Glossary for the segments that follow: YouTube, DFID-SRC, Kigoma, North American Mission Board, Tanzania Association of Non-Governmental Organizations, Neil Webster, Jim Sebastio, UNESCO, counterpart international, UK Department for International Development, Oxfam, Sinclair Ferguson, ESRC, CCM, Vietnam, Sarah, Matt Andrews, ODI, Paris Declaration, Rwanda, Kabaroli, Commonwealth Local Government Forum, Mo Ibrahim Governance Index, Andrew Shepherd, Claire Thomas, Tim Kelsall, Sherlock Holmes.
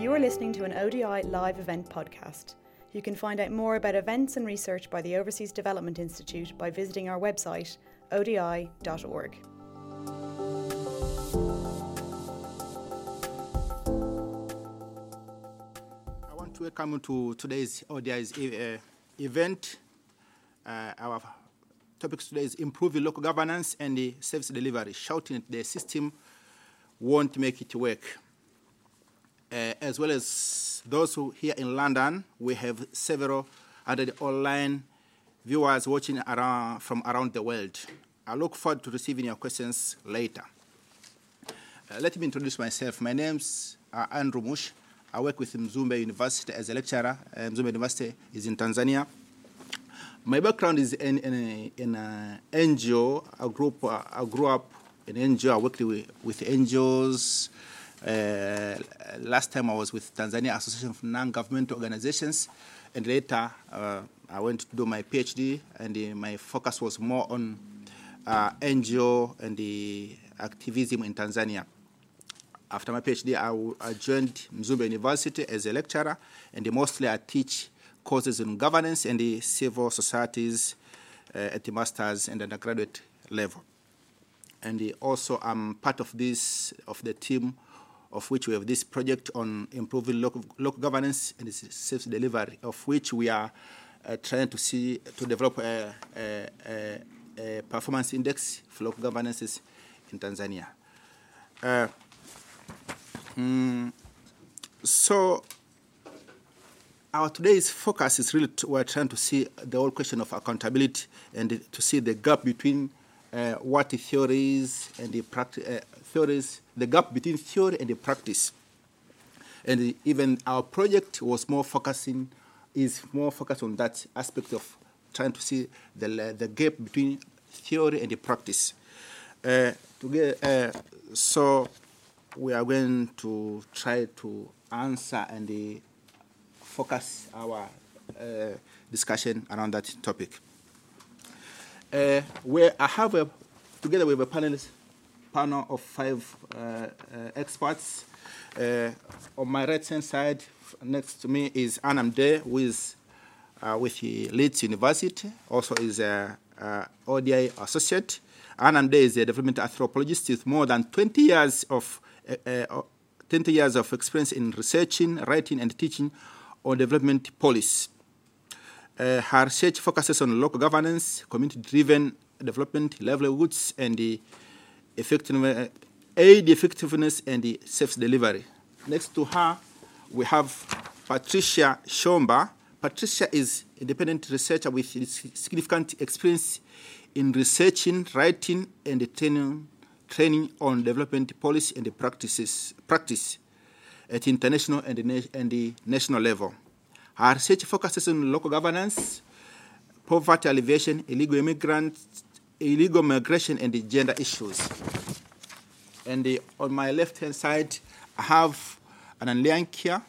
You are listening to an ODI live event podcast. You can find out more about events and research by the Overseas Development Institute by visiting our website, odi.org. I want to welcome you to today's ODI's event. Our topic today is improving local governance and the service delivery, shouting at the system won't make it work. As well as those who here in London, we have several other online viewers watching from around the world. I look forward to receiving your questions later. Let me introduce myself. My name's Andrew Mush. I work with Mzumbe University as a lecturer. Mzumbe University is in Tanzania. My background is in NGO. I grew up in NGO. I worked with NGOs. Last time I was with Tanzania Association of Non-Governmental Organizations, and later I went to do my PhD, and my focus was more on NGO and the activism in Tanzania. After my PhD, I joined Mzumbe University as a lecturer, and mostly I teach courses in governance and the civil societies at the master's and undergraduate level. And also I'm part of the team of which we have this project on improving local governance and service delivery, of which we are trying to develop a performance index for local governances in Tanzania. So our today's focus is really we're trying to see the whole question of accountability and to see the gap between what the theories and the practice. The gap between theory and the practice, and even our project was more focused on that aspect of trying to see the gap between theory and the practice. So we are going to try to answer and focus our discussion around that topic. Where I have together with a panel of five experts. On my right-hand side, next to me is Anand De, who is with Leeds University, also is an ODI associate. Anand De is a development anthropologist with more than 20 years of experience in researching, writing, and teaching on development policy. Her research focuses on local governance, community-driven development, level of goods, and the effectiveness and the service delivery. Next to her, we have Patricia Tshomba. Patricia is an independent researcher with significant experience in researching, writing, and training on development policy and practice at international and the national level. Her research focuses on local governance, poverty alleviation, illegal migration, and the gender issues. And on my left-hand side, I have Ann Lianke.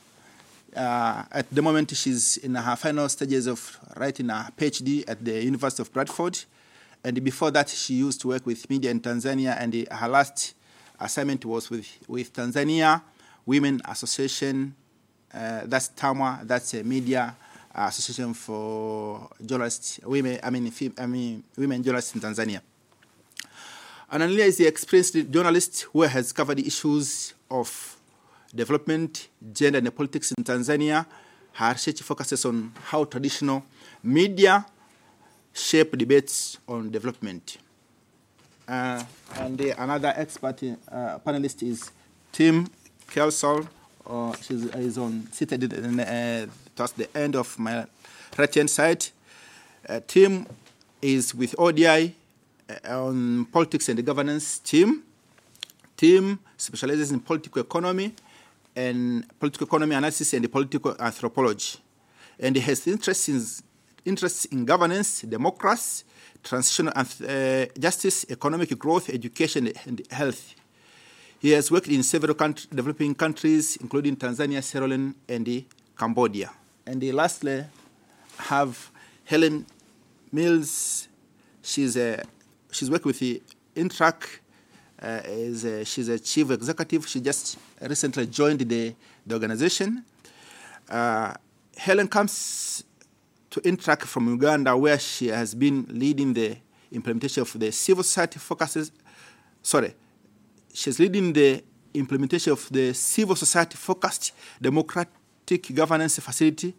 At the moment, she's in her final stages of writing her PhD at the University of Bradford. And before that, she used to work with media in Tanzania, and her last assignment was with Tanzania Women Association. That's TAMWA. That's a media association for journalists, women journalists in Tanzania. Analia is the experienced journalist who has covered the issues of development, gender, and politics in Tanzania. Her research focuses on how traditional media shape debates on development. And another expert panelist is Tim Kelsall. She's seated towards the end of my right-hand side. Tim is with ODI on politics and the governance team. Tim specializes in political economy analysis and political anthropology. And he has interests in governance, democracy, transitional justice, economic growth, education, and health. He has worked in several developing countries, including Tanzania, Sierra Leone, and Cambodia. And lastly, have Helen Mills. She's worked with the Intrac She's a chief executive. She just recently joined the organization. Helen comes to Intrac from Uganda, where she has been leading the implementation of the civil society focuses. She's leading the implementation of the civil society focused democratic governance facility,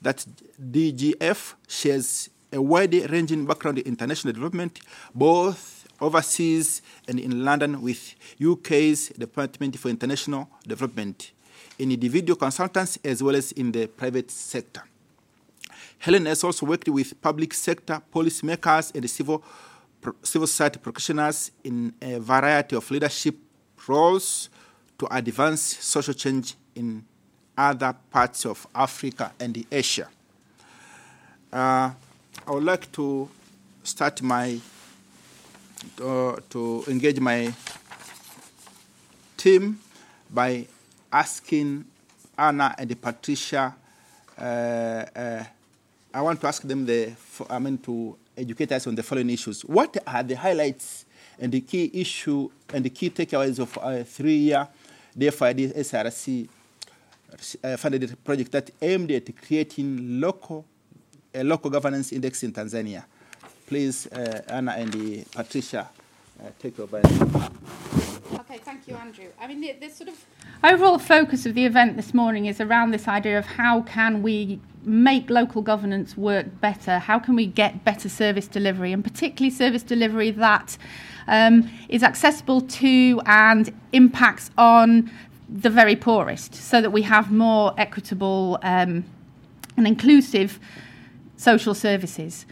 that DGF. She has a wide-ranging background in international development, both overseas and in London, with UK's Department for International Development, in individual consultants as well as in the private sector. Helen has also worked with public sector policymakers and civil society practitioners in a variety of leadership roles to advance social change in other parts of Africa and Asia. I would like to start to engage my team by asking Anna and Patricia. I want to ask them to educate us on the following issues. What are the highlights and the key issue and the key takeaways of our 3-year DFID-SRC funded project that aimed at creating a local governance index in Tanzania? Please, Anna and Patricia, take over. Okay, thank you, Andrew. I mean, the sort of overall focus of the event this morning is around this idea of how can we make local governance work better? How can we get better service delivery, and particularly service delivery that is accessible to and impacts on the very poorest, so that we have more equitable and inclusive social services.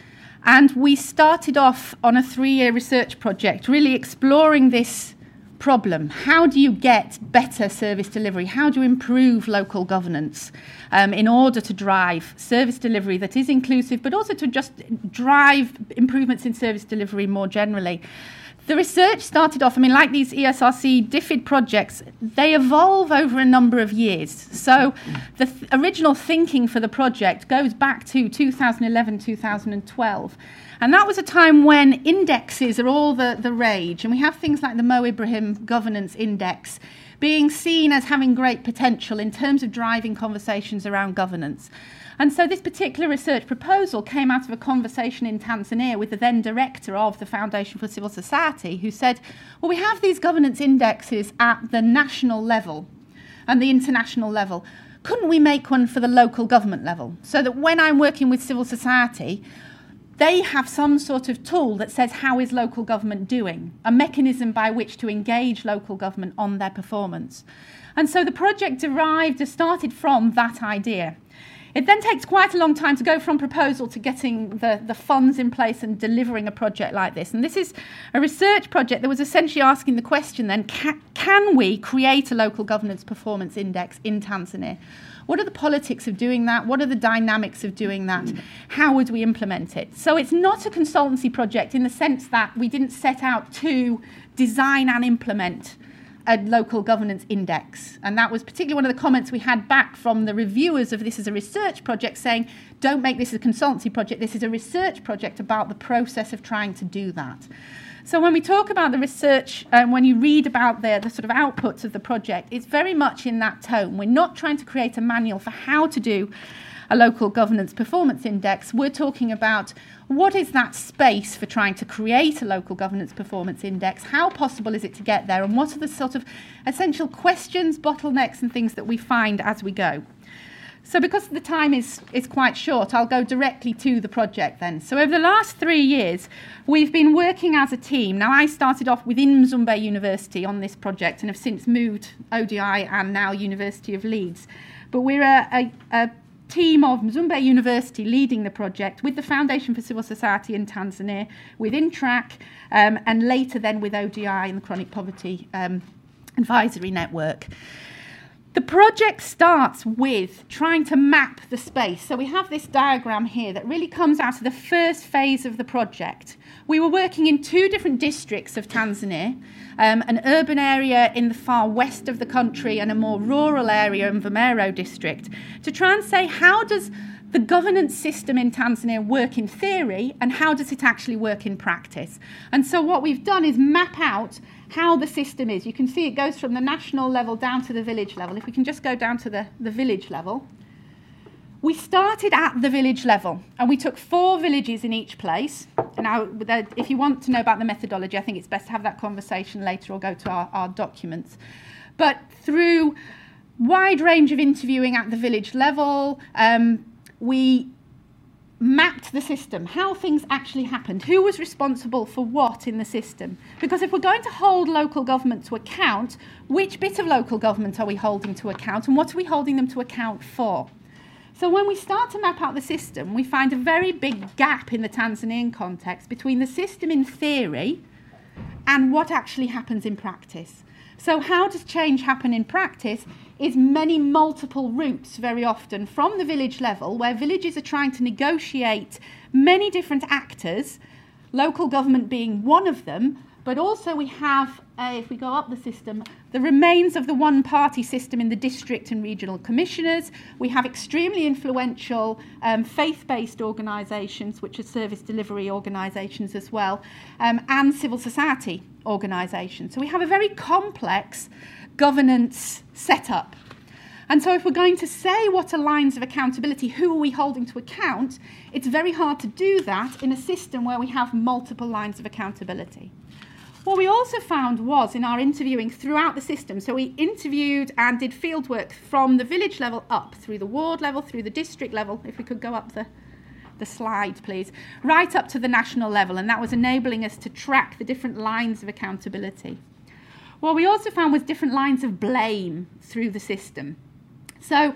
And we started off on a 3-year research project, really exploring this problem. How do you get better service delivery? How do you improve local governance in order to drive service delivery that is inclusive, but also to just drive improvements in service delivery more generally? The research started off, I mean, like these ESRC DFID projects, they evolve over a number of years. So the original thinking for the project goes back to 2011, 2012. And that was a time when indexes are all the rage. And we have things like the Mo Ibrahim Governance Index being seen as having great potential in terms of driving conversations around governance. And so this particular research proposal came out of a conversation in Tanzania with the then director of the Foundation for Civil Society, who said, well, we have these governance indexes at the national level and the international level. Couldn't we make one for the local government level, so that when I'm working with civil society, they have some sort of tool that says, how is local government doing? A mechanism by which to engage local government on their performance. And so the project started from that idea. It then takes quite a long time to go from proposal to getting the funds in place and delivering a project like this. And this is a research project that was essentially asking the question then, can we create a local governance performance index in Tanzania? What are the politics of doing that? What are the dynamics of doing that? How would we implement it? So it's not a consultancy project in the sense that we didn't set out to design and implement a local governance index. And that was particularly one of the comments we had back from the reviewers of this as a research project, saying, don't make this a consultancy project, this is a research project about the process of trying to do that. So when we talk about the research, and when you read about the sort of outputs of the project, it's very much in that tone. We're not trying to create a manual for how to do a local governance performance index. We're talking about what is that space for trying to create a local governance performance index, how possible is it to get there, and what are the sort of essential questions, bottlenecks and things that we find as we go. So because the time is quite short, I'll go directly to the project then. So over the last 3 years, we've been working as a team. Now, I started off within Mzumbe University on this project and have since moved ODI and now University of Leeds. But we're a team of Mzumbe University leading the project, with the Foundation for Civil Society in Tanzania, with Intrac, and later then with ODI and the Chronic Poverty Advisory Network. The project starts with trying to map the space. So we have this diagram here that really comes out of the first phase of the project. We were working in 2 different districts of Tanzania, an urban area in the far west of the country and a more rural area in Vomero district, to try and say, how does the governance system in Tanzania work in theory and how does it actually work in practice? And so what we've done is map out how the system is. You can see it goes from the national level down to the village level. If we can just go down to the village level. We started at the village level, and we took 4 villages in each place. Now, if you want to know about the methodology, I think it's best to have that conversation later or go to our documents. But through wide range of interviewing at the village level, we mapped the system, how things actually happened, who was responsible for what in the system. Because if we're going to hold local government to account, which bit of local government are we holding to account, and what are we holding them to account for? So when we start to map out the system, we find a very big gap in the Tanzanian context between the system in theory and what actually happens in practice. So how does change happen in practice is many multiple routes very often from the village level, where villages are trying to negotiate many different actors, local government being one of them, but also we have, if we go up the system, the remains of the one-party system in the district and regional commissioners. We have extremely influential faith-based organisations, which are service delivery organisations as well, and civil society organisations. So we have a very complex governance setup. And so if we're going to say what are lines of accountability, who are we holding to account, it's very hard to do that in a system where we have multiple lines of accountability. What we also found was, in our interviewing throughout the system, so we interviewed and did fieldwork from the village level up, through the ward level, through the district level, if we could go up the slide, please, right up to the national level, and that was enabling us to track the different lines of accountability. What we also found was different lines of blame through the system. So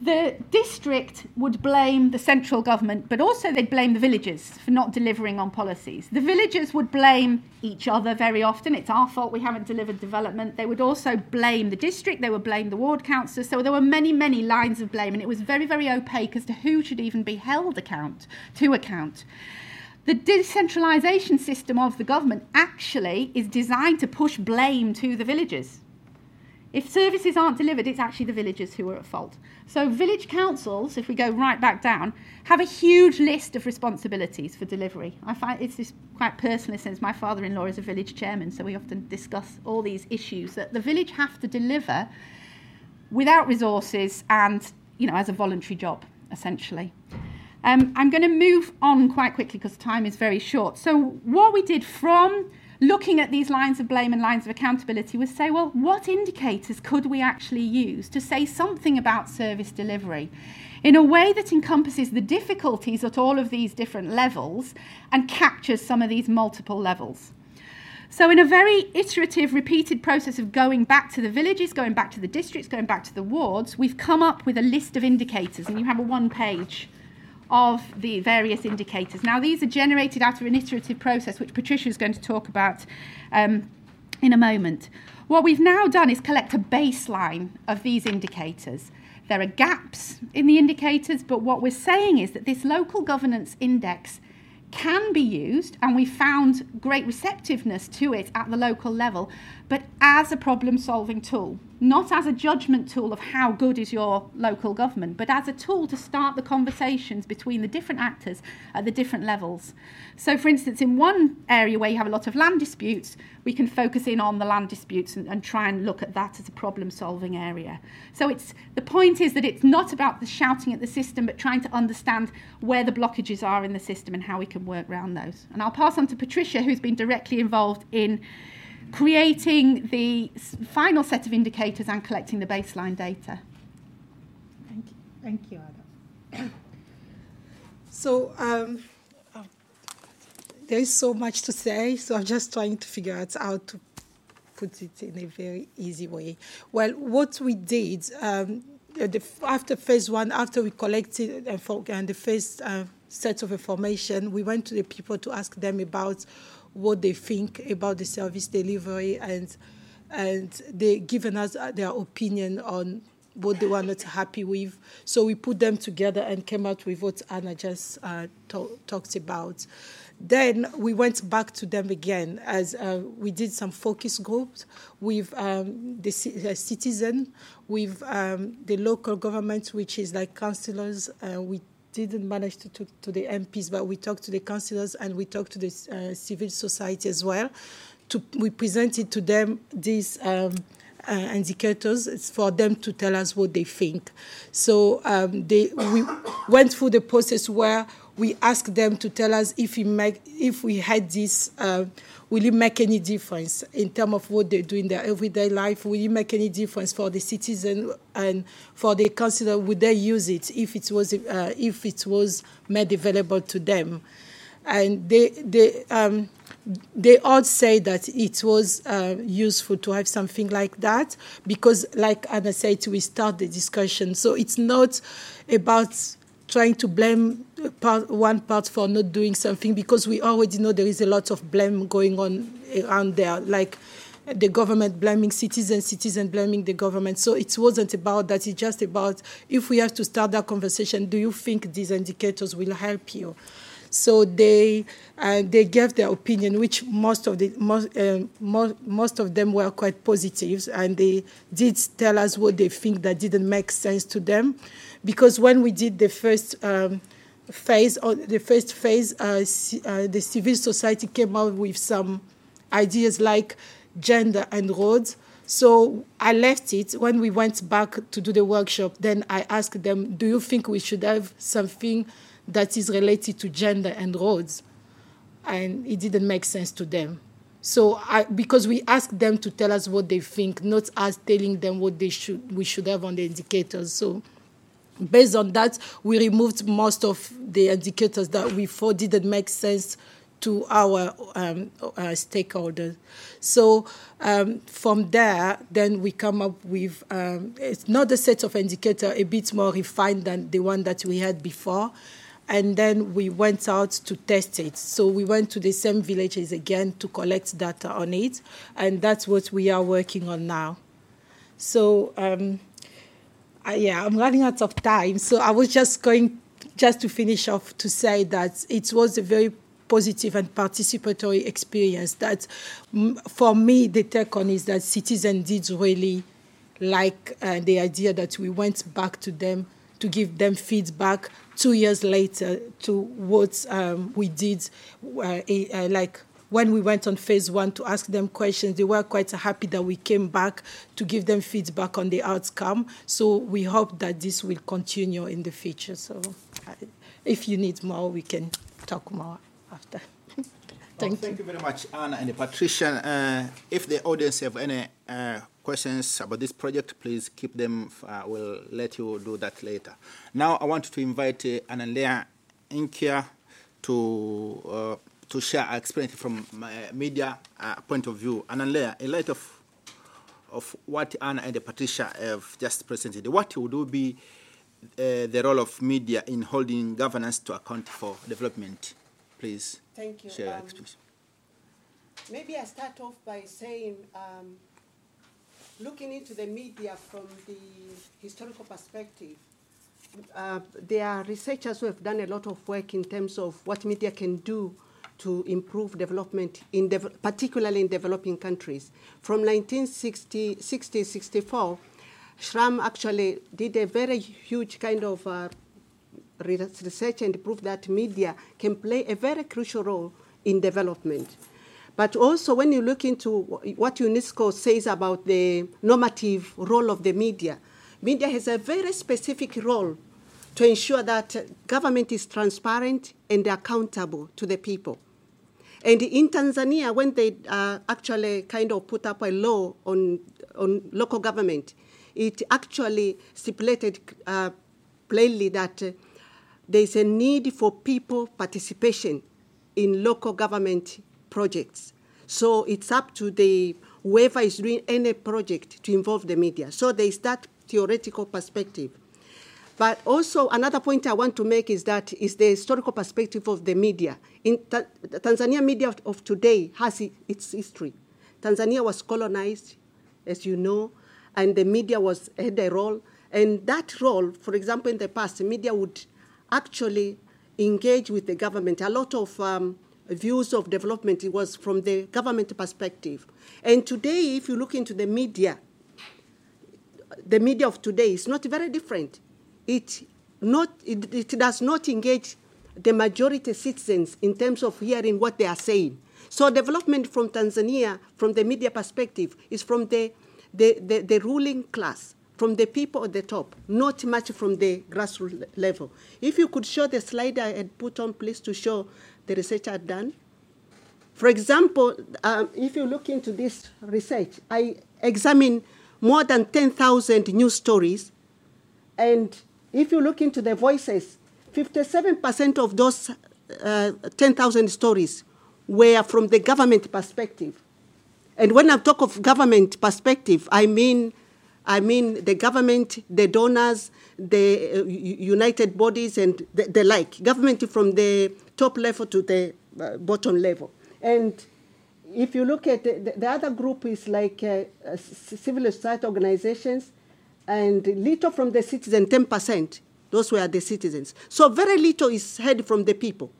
the district would blame the central government, but also they'd blame the villagers for not delivering on policies. The villagers would blame each other very often. It's our fault we haven't delivered development. They would also blame the district. They would blame the ward councillors. So there were many, many lines of blame, and it was very, very opaque as to who should even be held to account. The decentralisation system of the government actually is designed to push blame to the villagers. If services aren't delivered, it's actually the villagers who are at fault. So village councils, if we go right back down, have a huge list of responsibilities for delivery. I find it's this quite personal since my father-in-law is a village chairman, so we often discuss all these issues that the village have to deliver without resources and, you know, as a voluntary job, essentially. I'm going to move on quite quickly because time is very short. So what we did from looking at these lines of blame and lines of accountability was say, well, what indicators could we actually use to say something about service delivery in a way that encompasses the difficulties at all of these different levels and captures some of these multiple levels? So in a very iterative, repeated process of going back to the villages, going back to the districts, going back to the wards, we've come up with a list of indicators, and you have a one-page of the various indicators. Now, these are generated out of an iterative process, which Patricia is going to talk about in a moment. What we've now done is collect a baseline of these indicators. There are gaps in the indicators, but what we're saying is that this local governance index can be used, and we found great receptiveness to it at the local level, but as a problem-solving tool, not as a judgment tool of how good is your local government, but as a tool to start the conversations between the different actors at the different levels. So, for instance, in one area where you have a lot of land disputes, we can focus in on the land disputes and try and look at that as a problem-solving area. So the point is that it's not about the shouting at the system, but trying to understand where the blockages are in the system and how we can work around those. And I'll pass on to Patricia, who's been directly involved in creating the final set of indicators and collecting the baseline data. Thank you, Ada. So there is so much to say, so I'm just trying to figure out how to put it in a very easy way. Well, what we did after phase one, after we collected and the first set of information, we went to the people to ask them about what they think about the service delivery, and they given us their opinion on what they were not happy with. So we put them together and came out with what Anna just talked about. Then we went back to them again as we did some focus groups with the citizen, with the local government, which is like councillors. We didn't manage to talk to the MPs, but we talked to the councillors and we talked to the civil society as well. We presented to them these indicators for them to tell us what they think. So we went through the process where we asked them to tell us if we had this, will it make any difference in terms of what they do in their everyday life? Will it make any difference for the citizen and for the councillor? Would they use it if it was made available to them? And they all say that it was useful to have something like that because, like Anna said, we start the discussion. So it's not about trying to blame one part for not doing something because we already know there is a lot of blame going on around there, like the government blaming citizens, citizens blaming the government. So it wasn't about that. It's just about if we have to start that conversation, do you think these indicators will help you? So they gave their opinion, which most of them were quite positive, and they did tell us what they think that didn't make sense to them, because when we did the first phase, the civil society came out with some ideas like gender and roads. So I left it. When we went back to do the workshop, then I asked them, "Do you think we should have something that is related to gender and roads?" And it didn't make sense to them. So because we asked them to tell us what they think, not us telling them what we should have on the indicators. So based on that, we removed most of the indicators that we thought didn't make sense to our stakeholders. So from there, then we come up with it's not a set of indicators, a bit more refined than the one that we had before. And then we went out to test it. So we went to the same villages again to collect data on it, and that's what we are working on now. So, I'm running out of time. So I was just to finish off to say that it was a very positive and participatory experience. That, for me, the take on is that citizens did really like the idea that we went back to them to give them feedback 2 years later to what we did. Like when we went on phase one to ask them questions, they were quite happy that we came back to give them feedback on the outcome. So we hope that this will continue in the future. So if you need more, we can talk more after. Thank you very much, Anna and Patricia. If the audience have any questions about this project, please keep them. We'll let you do that later. Now I want to invite Ann Lianke to share our experience from a media point of view. Ann Lianke, in light of what Anna and Patricia have just presented, what would be the role of media in holding governance to account for development? Please share your experience. Maybe I start off by saying, looking into the media from the historical perspective, there are researchers who have done a lot of work in terms of what media can do to improve development, particularly in developing countries. From 1964, Schramm actually did a very huge kind of research and proved that media can play a very crucial role in development. But also when you look into what UNESCO says about the normative role of the media has a very specific role to ensure that government is transparent and accountable to the people. And in Tanzania, when they actually kind of put up a law on local government, it actually stipulated plainly that there is a need for people participation in local government projects. So it's up to whoever is doing any project to involve the media. So there is that theoretical perspective. But also another point I want to make is that is the historical perspective of the media. In the Tanzania media of today has its history. Tanzania was colonized, as you know, and the media had a role. And that role, for example, in the past, the media would actually engage with the government. A lot of views of development, it was from the government perspective. And today, if you look into the media of today is not very different. It does not engage the majority citizens in terms of hearing what they are saying. So development from Tanzania, from the media perspective, is from the ruling class, from the people at the top, not much from the grassroots level. If you could show the slide I had put on, please, to show the research I've done. For example, if you look into this research, I examined more than 10,000 news stories. And if you look into the voices, 57% of those 10,000 stories were from the government perspective. And when I talk of government perspective, I mean the government, the donors, the united bodies, and the like. Government from the top level to the bottom level. And if you look at the other group is like civil society organizations, and little from the citizen, 10%. Those were the citizens. So very little is heard from the people.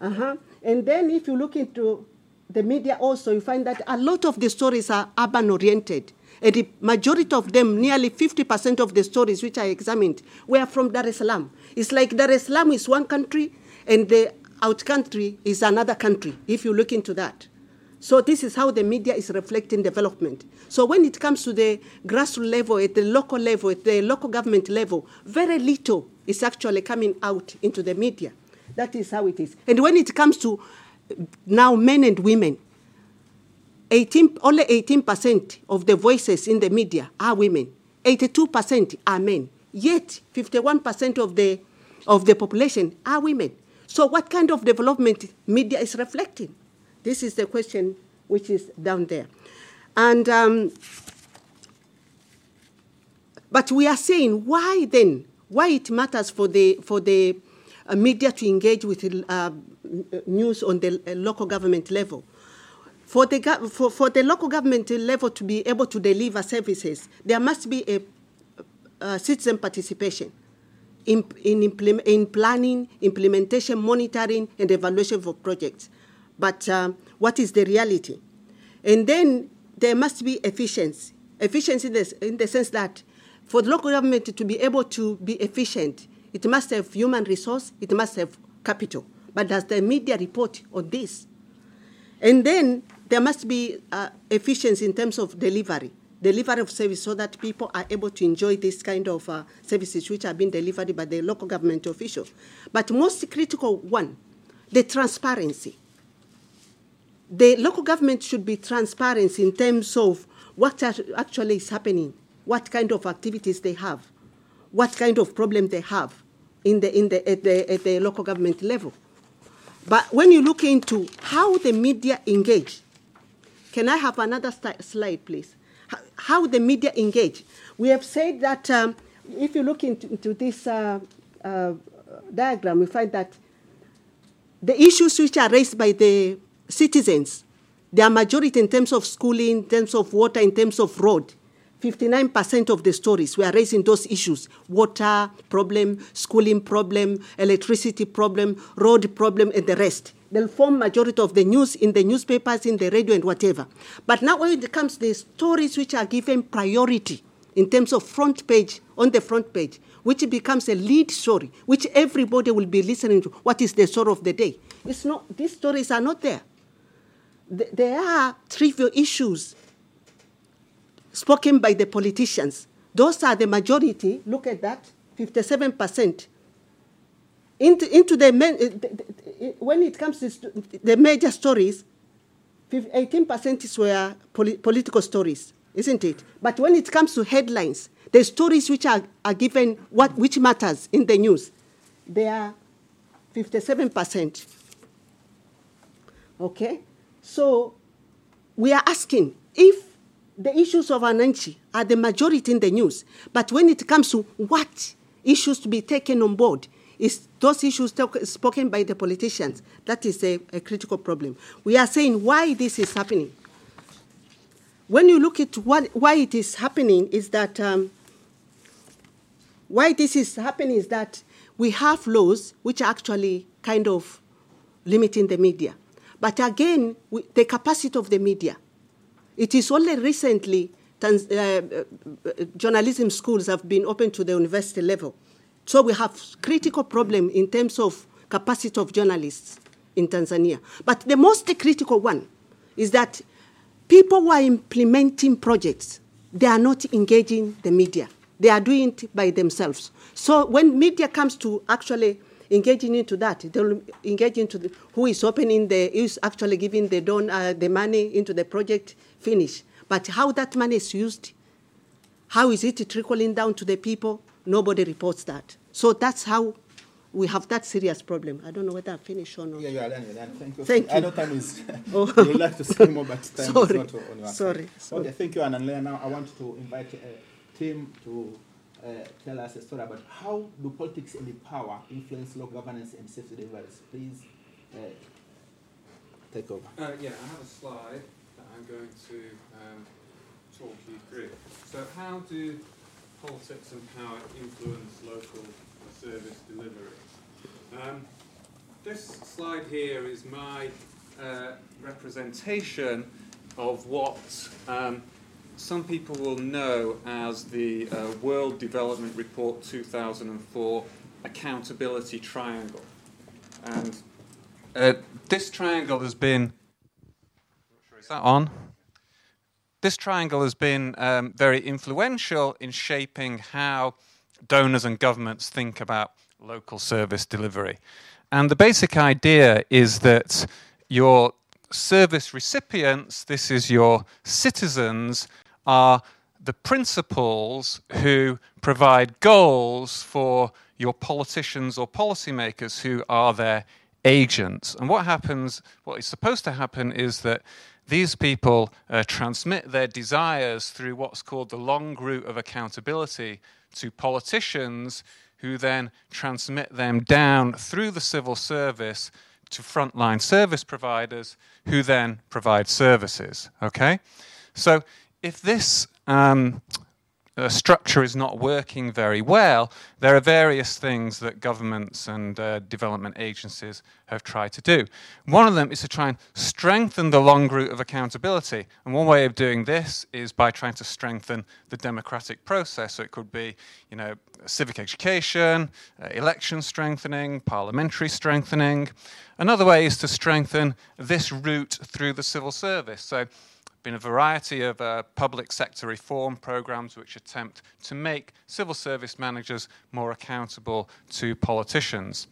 And then if you look into the media also, you find that a lot of the stories are urban-oriented. And the majority of them, nearly 50% of the stories which I examined, were from Dar es Salaam. It's like Dar es Salaam is one country, and the out country is another country, if you look into that. So this is how the media is reflecting development. So when it comes to the grassroots level, at the local government level, very little is actually coming out into the media. That is how it is. And when it comes to now men and women, only 18% of the voices in the media are women. 82% are men. Yet 51% of the population are women. So what kind of development media is reflecting? This is the question which is down there. And but we are saying why then? Why it matters for the media to engage with news on the local government level. For the local government level to be able to deliver services, there must be a citizen participation in planning, implementation, monitoring, and evaluation of projects. But what is the reality? And then there must be efficiency. Efficiency in the sense that for the local government to be able to be efficient, it must have human resource, it must have capital. But does the media report on this? And then there must be efficiency in terms of delivery of service so that people are able to enjoy this kind of services which are being delivered by the local government officials. But most critical one, the transparency. The local government should be transparent in terms of what actually is happening, what kind of activities they have, what kind of problem they have at the local government level. But when you look into how the media engage, can I have another slide, please? How the media engage. We have said that if you look into this diagram, we find that the issues which are raised by the citizens, their majority in terms of schooling, in terms of water, in terms of road, 59% of the stories were raising those issues: water problem, schooling problem, electricity problem, road problem, and the rest. They'll form majority of the news in the newspapers, in the radio, and whatever. But now when it comes to the stories which are given priority in terms of front page, on the front page, which becomes a lead story, which everybody will be listening to, what is the story of the day? It's not, these stories are not there. There are trivial issues spoken by the politicians. Those are the majority. Look at that, 57%. When it comes to the major stories, 18% were political stories, isn't it? But when it comes to headlines, the stories which are given, which matters in the news, they are 57%. Okay? So we are asking if the issues of wananchi are the majority in the news, but when it comes to what issues to be taken on board, is those issues spoken by the politicians. That is a critical problem. We are saying why this is happening. When you look at why it is happening, is that why this is happening is that we have laws which are actually kind of limiting the media. But again, the capacity of the media. It is only recently journalism schools have been opened to the university level. So we have critical problem in terms of capacity of journalists in Tanzania. But the most critical one is that people who are implementing projects, they are not engaging the media. They are doing it by themselves. So when media comes to actually engaging into that, they'll engage into the, who is actually giving the donor the money into the project, finish. But how that money is used, how is it trickling down to the people, nobody reports that. So that's how we have that serious problem. I don't know whether I finish or not. Yeah, you are done. Thank you. Thank you. I know time is, oh. You would like to say more, but time sorry. Is not on your sorry. Sorry. Okay, thank you, Anand. Now I want to invite Tim to tell us a story about how do politics and the power influence local governance and safety deliveries. Please take over. Yeah, I have a slide that I'm going to talk you through. So how do politics and power influence local service delivery? This slide here is my representation of what some people will know as the World Development Report 2004 Accountability Triangle. And this triangle has been... Is that on? This triangle has been very influential in shaping how donors and governments think about local service delivery. And the basic idea is that your service recipients, this is your citizens, are the principals who provide goals for your politicians or policymakers who are their agents. And what happens, what is supposed to happen is that these people transmit their desires through what's called the long route of accountability to politicians who then transmit them down through the civil service to frontline service providers who then provide services, okay? So if this structure is not working very well, there are various things that governments and development agencies have tried to do. One of them is to try and strengthen the long route of accountability. And one way of doing this is by trying to strengthen the democratic process. So it could be, you know, civic education, election strengthening, parliamentary strengthening. Another way is to strengthen this route through the civil service. So been a variety of public sector reform programs which attempt to make civil service managers more accountable to politicians.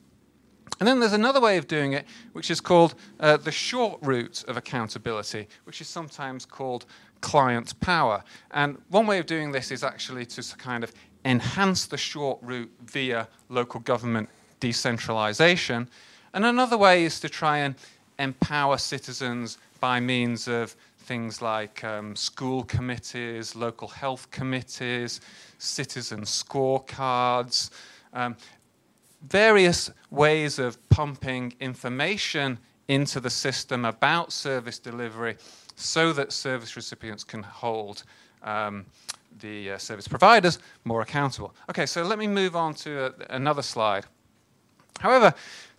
And then there's another way of doing it, which is called the short route of accountability, which is sometimes called client power. And one way of doing this is actually to kind of enhance the short route via local government decentralization. And another way is to try and empower citizens by means of things like school committees, local health committees, citizen scorecards, various ways of pumping information into the system about service delivery so that service recipients can hold the service providers more accountable. Okay, so let me move on to another slide. However,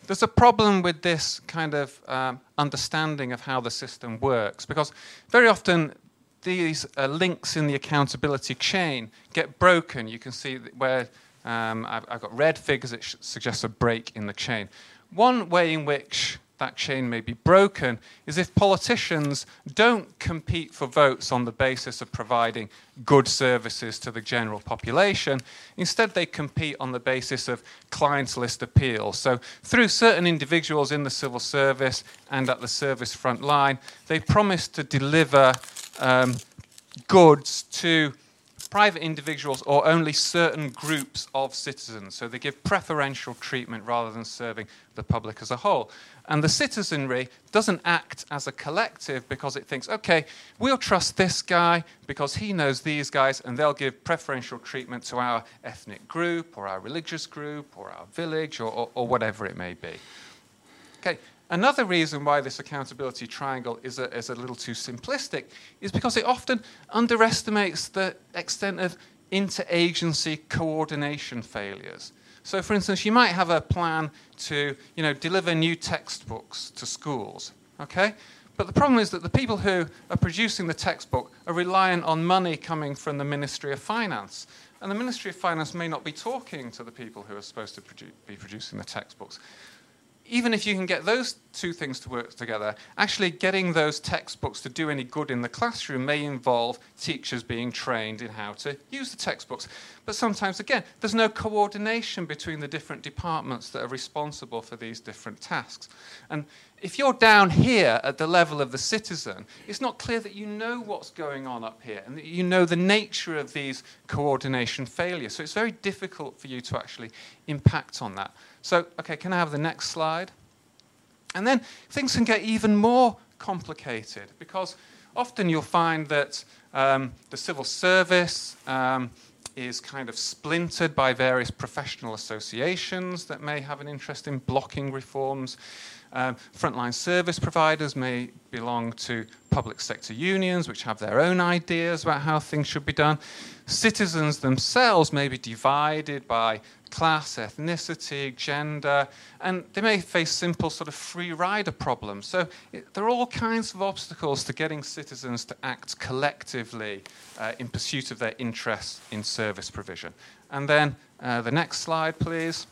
there's a problem with this kind of understanding of how the system works, because very often these links in the accountability chain get broken. You can see where I've got red figures that suggests a break in the chain. One way in which that chain may be broken is if politicians don't compete for votes on the basis of providing good services to the general population. Instead, they compete on the basis of client list appeals. So through certain individuals in the civil service and at the service front line, they promise to deliver goods to private individuals or only certain groups of citizens. So they give preferential treatment rather than serving the public as a whole. And the citizenry doesn't act as a collective because it thinks, okay, we'll trust this guy because he knows these guys and they'll give preferential treatment to our ethnic group or our religious group or our village or whatever it may be. Okay. Another reason why this accountability triangle is a little too simplistic is because it often underestimates the extent of interagency coordination failures. So, for instance, you might have a plan to, deliver new textbooks to schools, okay? But the problem is that the people who are producing the textbook are reliant on money coming from the Ministry of Finance. And the Ministry of Finance may not be talking to the people who are supposed to be producing the textbooks. Even if you can get those two things to work together, actually getting those textbooks to do any good in the classroom may involve teachers being trained in how to use the textbooks. But sometimes, again, there's no coordination between the different departments that are responsible for these different tasks. And if you're down here at the level of the citizen, it's not clear that you know what's going on up here and that you know the nature of these coordination failures. So it's very difficult for you to actually impact on that. So, okay, can I have the next slide? And then things can get even more complicated because often you'll find that the civil service is kind of splintered by various professional associations that may have an interest in blocking reforms. Frontline service providers may belong to public sector unions, which have their own ideas about how things should be done. Citizens themselves may be divided by class, ethnicity, gender, and they may face simple sort of free rider problems. So there are all kinds of obstacles to getting citizens to act collectively in pursuit of their interests in service provision. And then the next slide, please.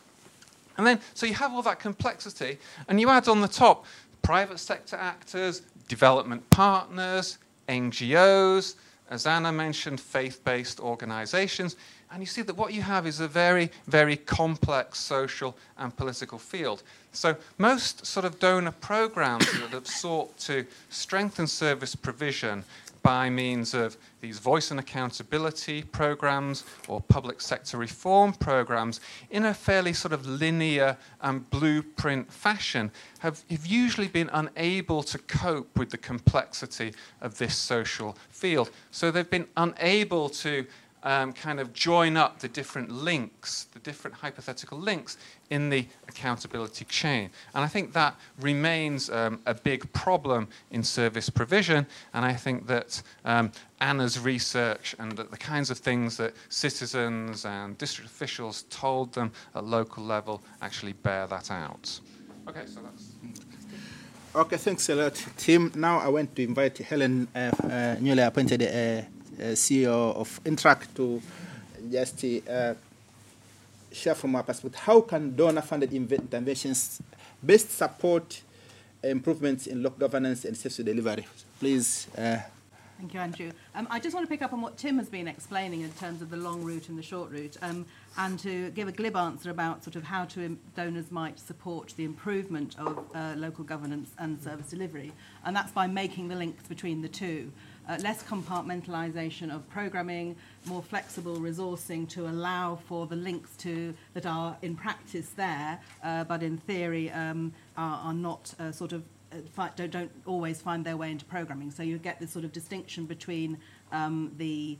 And then, so you have all that complexity, and you add on the top private sector actors, development partners, NGOs, as Anna mentioned, faith-based organizations, and you see that what you have is a very, very complex social and political field. So most sort of donor programs that sought to strengthen service provision by means of these voice and accountability programs or public sector reform programs in a fairly sort of linear and blueprint fashion have usually been unable to cope with the complexity of this social field. So they've been unable to kind of join up the different links, the different hypothetical links in the accountability chain. And I think that remains a big problem in service provision. And I think that Anna's research and the kinds of things that citizens and district officials told them at local level actually bear that out. Okay, so that's... Okay, thanks a lot, Tim. Now I want to invite Helen, newly appointed CEO of Intrac, to just share from our perspective how can donor-funded interventions best support improvements in local governance and service delivery. Please. Thank you, Andrew. I just want to pick up on what Tim has been explaining in terms of the long route and the short route, and to give a glib answer about sort of how donors might support the improvement of local governance and service delivery, and that's by making the links between the two. Less compartmentalisation of programming, more flexible resourcing to allow for the links to that are in practice there, but in theory are not sort of don't always find their way into programming. So you get this sort of distinction between the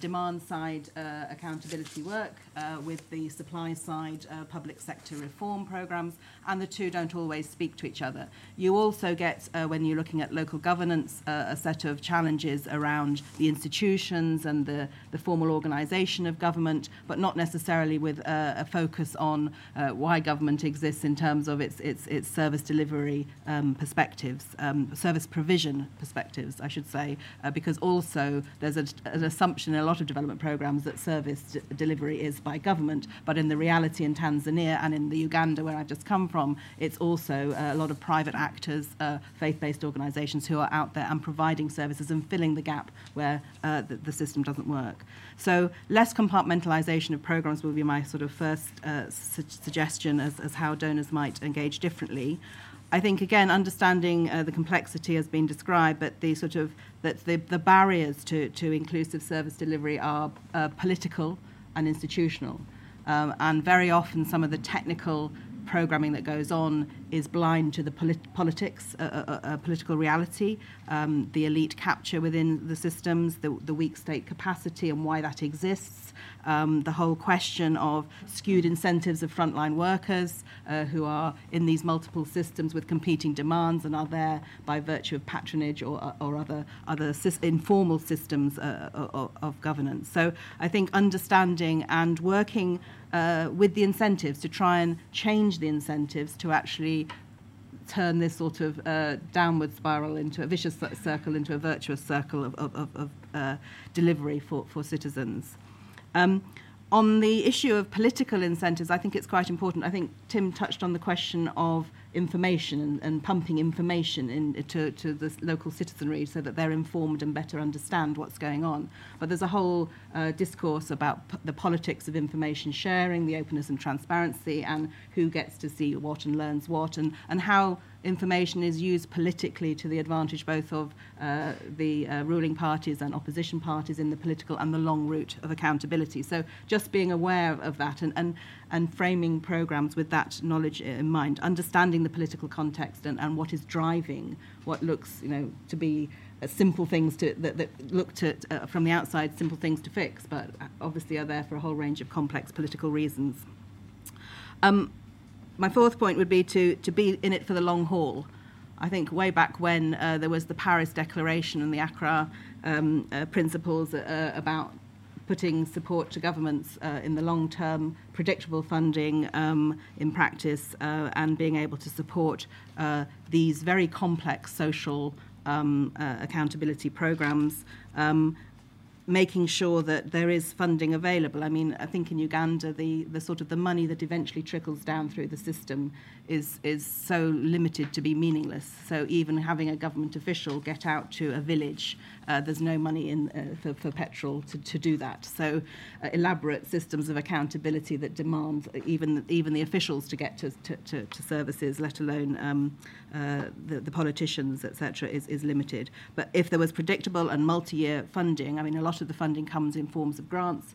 demand side accountability work with the supply side public sector reform programs, and the two don't always speak to each other. You also get, when you're looking at local governance, a set of challenges around the institutions and the formal organisation of government, but not necessarily with a focus on why government exists in terms of its service delivery perspectives, service provision perspectives, I should say, because also there's an assumption in a lot of development programs that service delivery is by government, but in the reality in Tanzania and in the Uganda where I've just come from, it's also a lot of private actors, faith-based organizations who are out there and providing services and filling the gap where the system doesn't work. So less compartmentalization of programs will be my sort of first suggestion as how donors might engage differently. I think, again, understanding the complexity has been described, but the sort of that the barriers to inclusive service delivery are political and institutional. And very often some of the technical programming that goes on is blind to the politics, political reality, the elite capture within the systems, the weak state capacity and why that exists, the whole question of skewed incentives of frontline workers who are in these multiple systems with competing demands and are there by virtue of patronage or other informal systems of governance. So I think understanding and working with the incentives to try and change the incentives to actually turn this sort of downward spiral into a vicious circle, into a virtuous circle of delivery for citizens. On the issue of political incentives, I think it's quite important. I think Tim touched on the question of information and pumping information to the local citizenry so that they're informed and better understand what's going on. But there's a whole discourse about the politics of information sharing, the openness and transparency, and who gets to see what and learns what, and how information is used politically to the advantage both of the ruling parties and opposition parties in the political and the long route of accountability. So just being aware of that and framing programmes with that knowledge in mind, understanding the political context and what is driving what looks, to be simple things that looked at from the outside, simple things to fix, but obviously are there for a whole range of complex political reasons. My fourth point would be to be in it for the long haul. I think way back when there was the Paris Declaration and the Accra principles about putting support to governments in the long term, predictable funding in practice, and being able to support these very complex social accountability programs, making sure that there is funding available. I mean, I think in Uganda, the sort of the money that eventually trickles down through the system is so limited to be meaningless. So even having a government official get out to a village, there's no money in for petrol to do that. So elaborate systems of accountability that demand even the officials to get to services, let alone the politicians, etc., is limited. But if there was predictable and multi-year funding, I mean, a lot of the funding comes in forms of grants.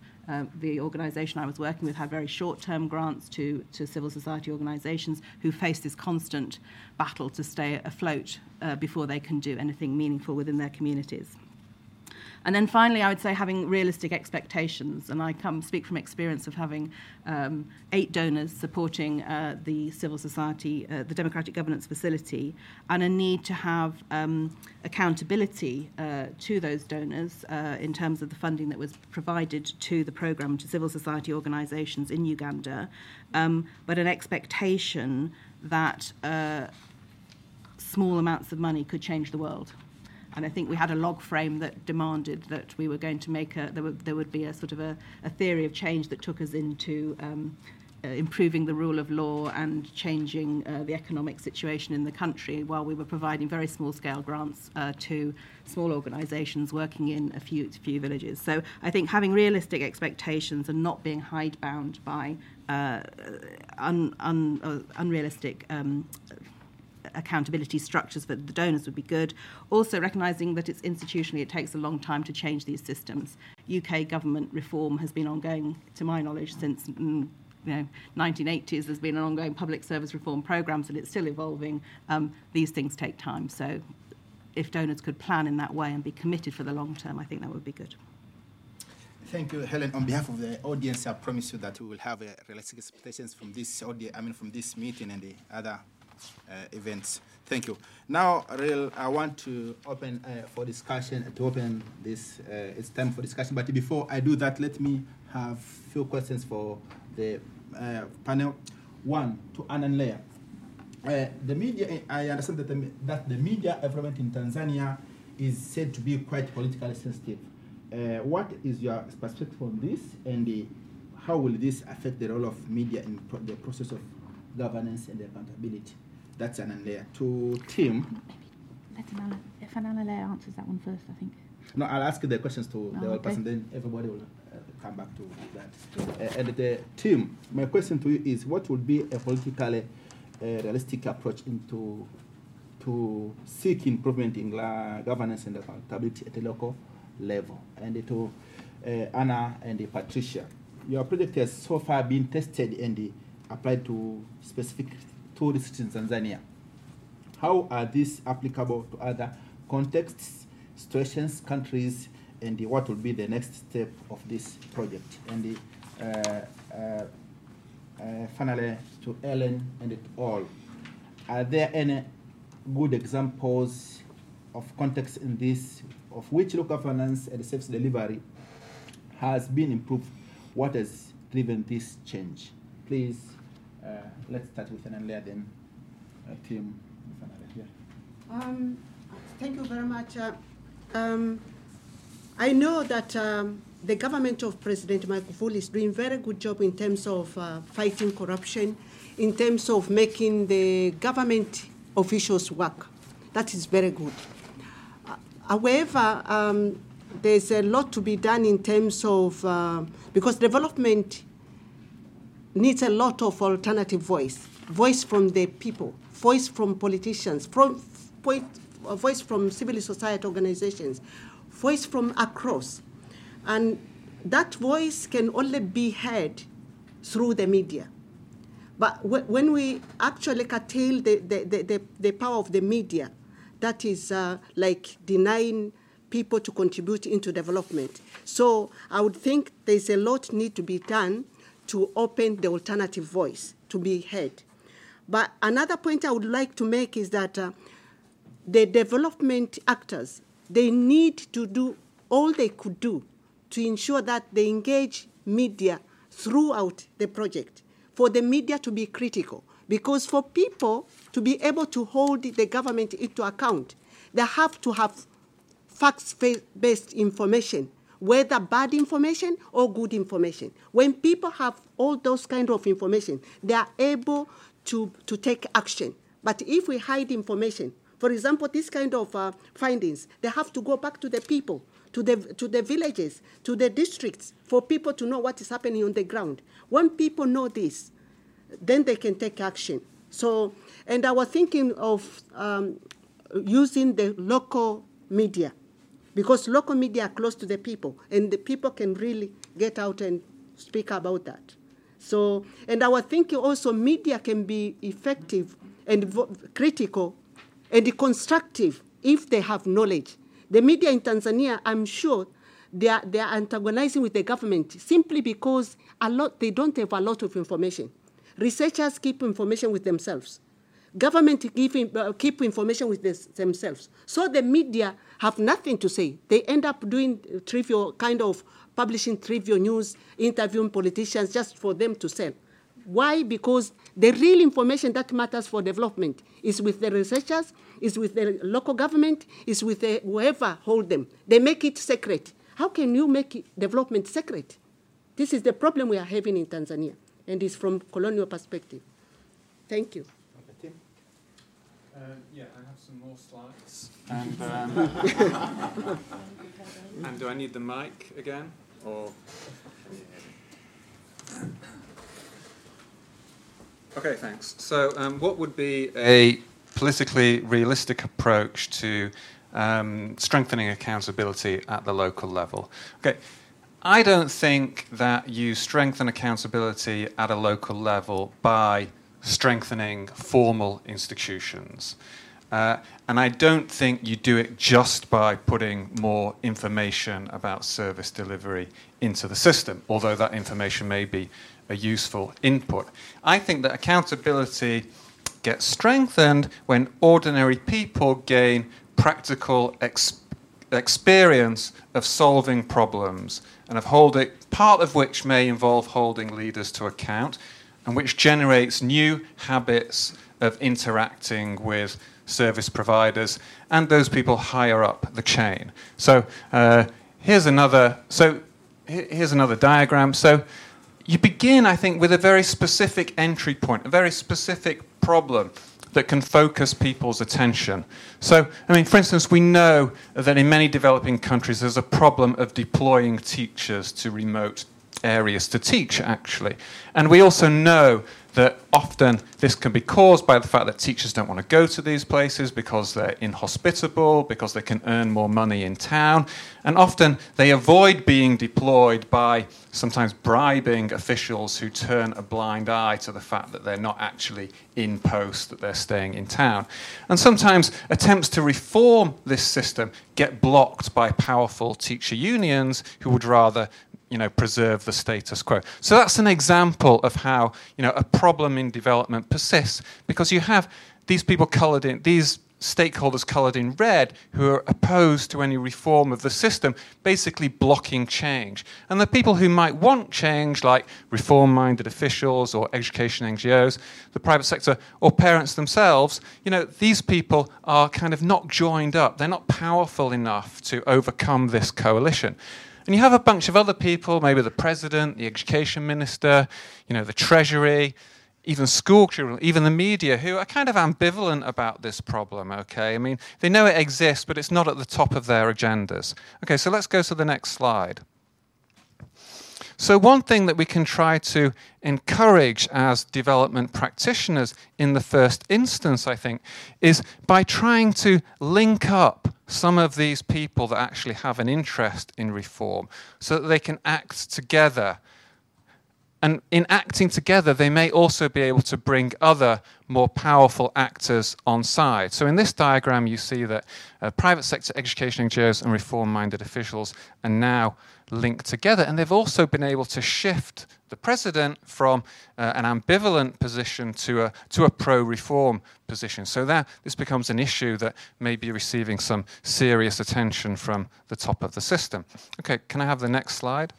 The organisation I was working with had very short-term grants to civil society organisations who face this constant battle to stay afloat before they can do anything meaningful within their communities. And then finally, I would say having realistic expectations. And I speak from experience of having 8 donors supporting the civil society, the Democratic Governance Facility, and a need to have accountability to those donors in terms of the funding that was provided to the programme to civil society organisations in Uganda, but an expectation that small amounts of money could change the world. And I think we had a log frame that demanded that we were going to make there would be a sort of a theory of change that took us into improving the rule of law and changing the economic situation in the country while we were providing very small-scale grants to small organisations working in a few villages. So I think having realistic expectations and not being hidebound by unrealistic accountability structures for the donors would be good. Also recognising that it's institutionally, it takes a long time to change these systems. UK government reform has been ongoing, to my knowledge, since 1980s. There's been an ongoing public service reform programmes and it's still evolving. These things take time. So if donors could plan in that way and be committed for the long term, I think that would be good. Thank you, Helen. On behalf of the audience, I promise you that we will have realistic expectations from this meeting and the other events. Thank you. Now, I want to open for discussion. To open this, it's time for discussion. But before I do that, let me have a few questions for the panel. One to Anand De. The media. I understand that the media environment in Tanzania is said to be quite politically sensitive. What is your perspective on this, and how will this affect the role of media in the process of governance and accountability? That's Anand De. To Tim. If Anand De answers that one first, I think. No, I'll ask the questions to the other person, then everybody will come back to that. Tim, my question to you is, what would be a politically realistic approach to seek improvement in governance and accountability at a local level? And to Anna and Patricia, your project has so far been tested and applied to specific tourists in Tanzania. How are these applicable to other contexts, situations, countries, and what will be the next step of this project? And finally, to Ellen and it all, are there any good examples of context in this, of which local finance and service delivery has been improved? What has driven this change? Please, let's start with Anand De, then Tim. Yeah. Thank you very much. I know that the government of President Magufuli is doing very good job in terms of fighting corruption, in terms of making the government officials work. That is very good. However, there's a lot to be done in terms of, because development needs a lot of alternative voice from the people, voice from politicians, voice from civil society organizations, voice from across. And that voice can only be heard through the media. But when we actually curtail the power of the media, that is like denying people to contribute into development. So I would think there's a lot need to be done to open the alternative voice to be heard. But another point I would like to make is that the development actors, they need to do all they could do to ensure that they engage media throughout the project, for the media to be critical. Because for people to be able to hold the government into account, they have to have facts-based information, whether bad information or good information. When people have all those kind of information, they are able to take action. But if we hide information, for example, this kind of findings, they have to go back to the people, to the villages, to the districts, for people to know what is happening on the ground. When people know this, then they can take action. So, and I was thinking of using the local media, because local media are close to the people, and the people can really get out and speak about that. So, and I was thinking also media can be effective and critical and constructive if they have knowledge. The media in Tanzania, I'm sure, they are antagonizing with the government simply because they don't have a lot of information. Researchers keep information with themselves. Government keep information with themselves. So the media have nothing to say. They end up doing trivial kind of publishing trivial news, interviewing politicians just for them to sell. Why? Because the real information that matters for development is with the researchers, is with the local government, is with whoever hold them. They make it secret. How can you make development secret? This is the problem we are having in Tanzania, and it's from colonial perspective. Thank you. Yeah, I have some more slides. And, and do I need the mic again? Or okay, thanks. So what would be a politically realistic approach to strengthening accountability at the local level? Okay, I don't think that you strengthen accountability at a local level by strengthening formal institutions. And I don't think you do it just by putting more information about service delivery into the system, although that information may be a useful input. I think that accountability gets strengthened when ordinary people gain practical experience of solving problems, and of holding, part of which may involve holding leaders to account, and which generates new habits of interacting with service providers and those people higher up the chain. So here's another diagram. So you begin, I think, with a very specific entry point, a very specific problem that can focus people's attention. So, I mean, for instance, we know that in many developing countries there's a problem of deploying teachers to remote areas to teach, actually. And we also know that often this can be caused by the fact that teachers don't want to go to these places because they're inhospitable, because they can earn more money in town, and often they avoid being deployed by sometimes bribing officials who turn a blind eye to the fact that they're not actually in post, that they're staying in town. And sometimes attempts to reform this system get blocked by powerful teacher unions who would rather preserve the status quo. So that's an example of how, a problem in development persists, because you have these people coloured in, these stakeholders coloured in red who are opposed to any reform of the system, basically blocking change. And the people who might want change, like reform-minded officials or education NGOs, the private sector, or parents themselves, these people are kind of not joined up. They're not powerful enough to overcome this coalition. And you have a bunch of other people, maybe the president, the education minister, the treasury, even school children, even the media, who are kind of ambivalent about this problem, okay? I mean, they know it exists, but it's not at the top of their agendas. Okay, so let's go to the next slide. So one thing that we can try to encourage as development practitioners in the first instance, I think, is by trying to link up some of these people that actually have an interest in reform so that they can act together. And in acting together, they may also be able to bring other more powerful actors on side. So in this diagram, you see that private sector education NGOs and reform-minded officials are now linked together. And they've also been able to shift the president from an ambivalent position to a pro-reform position. So that this becomes an issue that may be receiving some serious attention from the top of the system. Okay, can I have the next slide?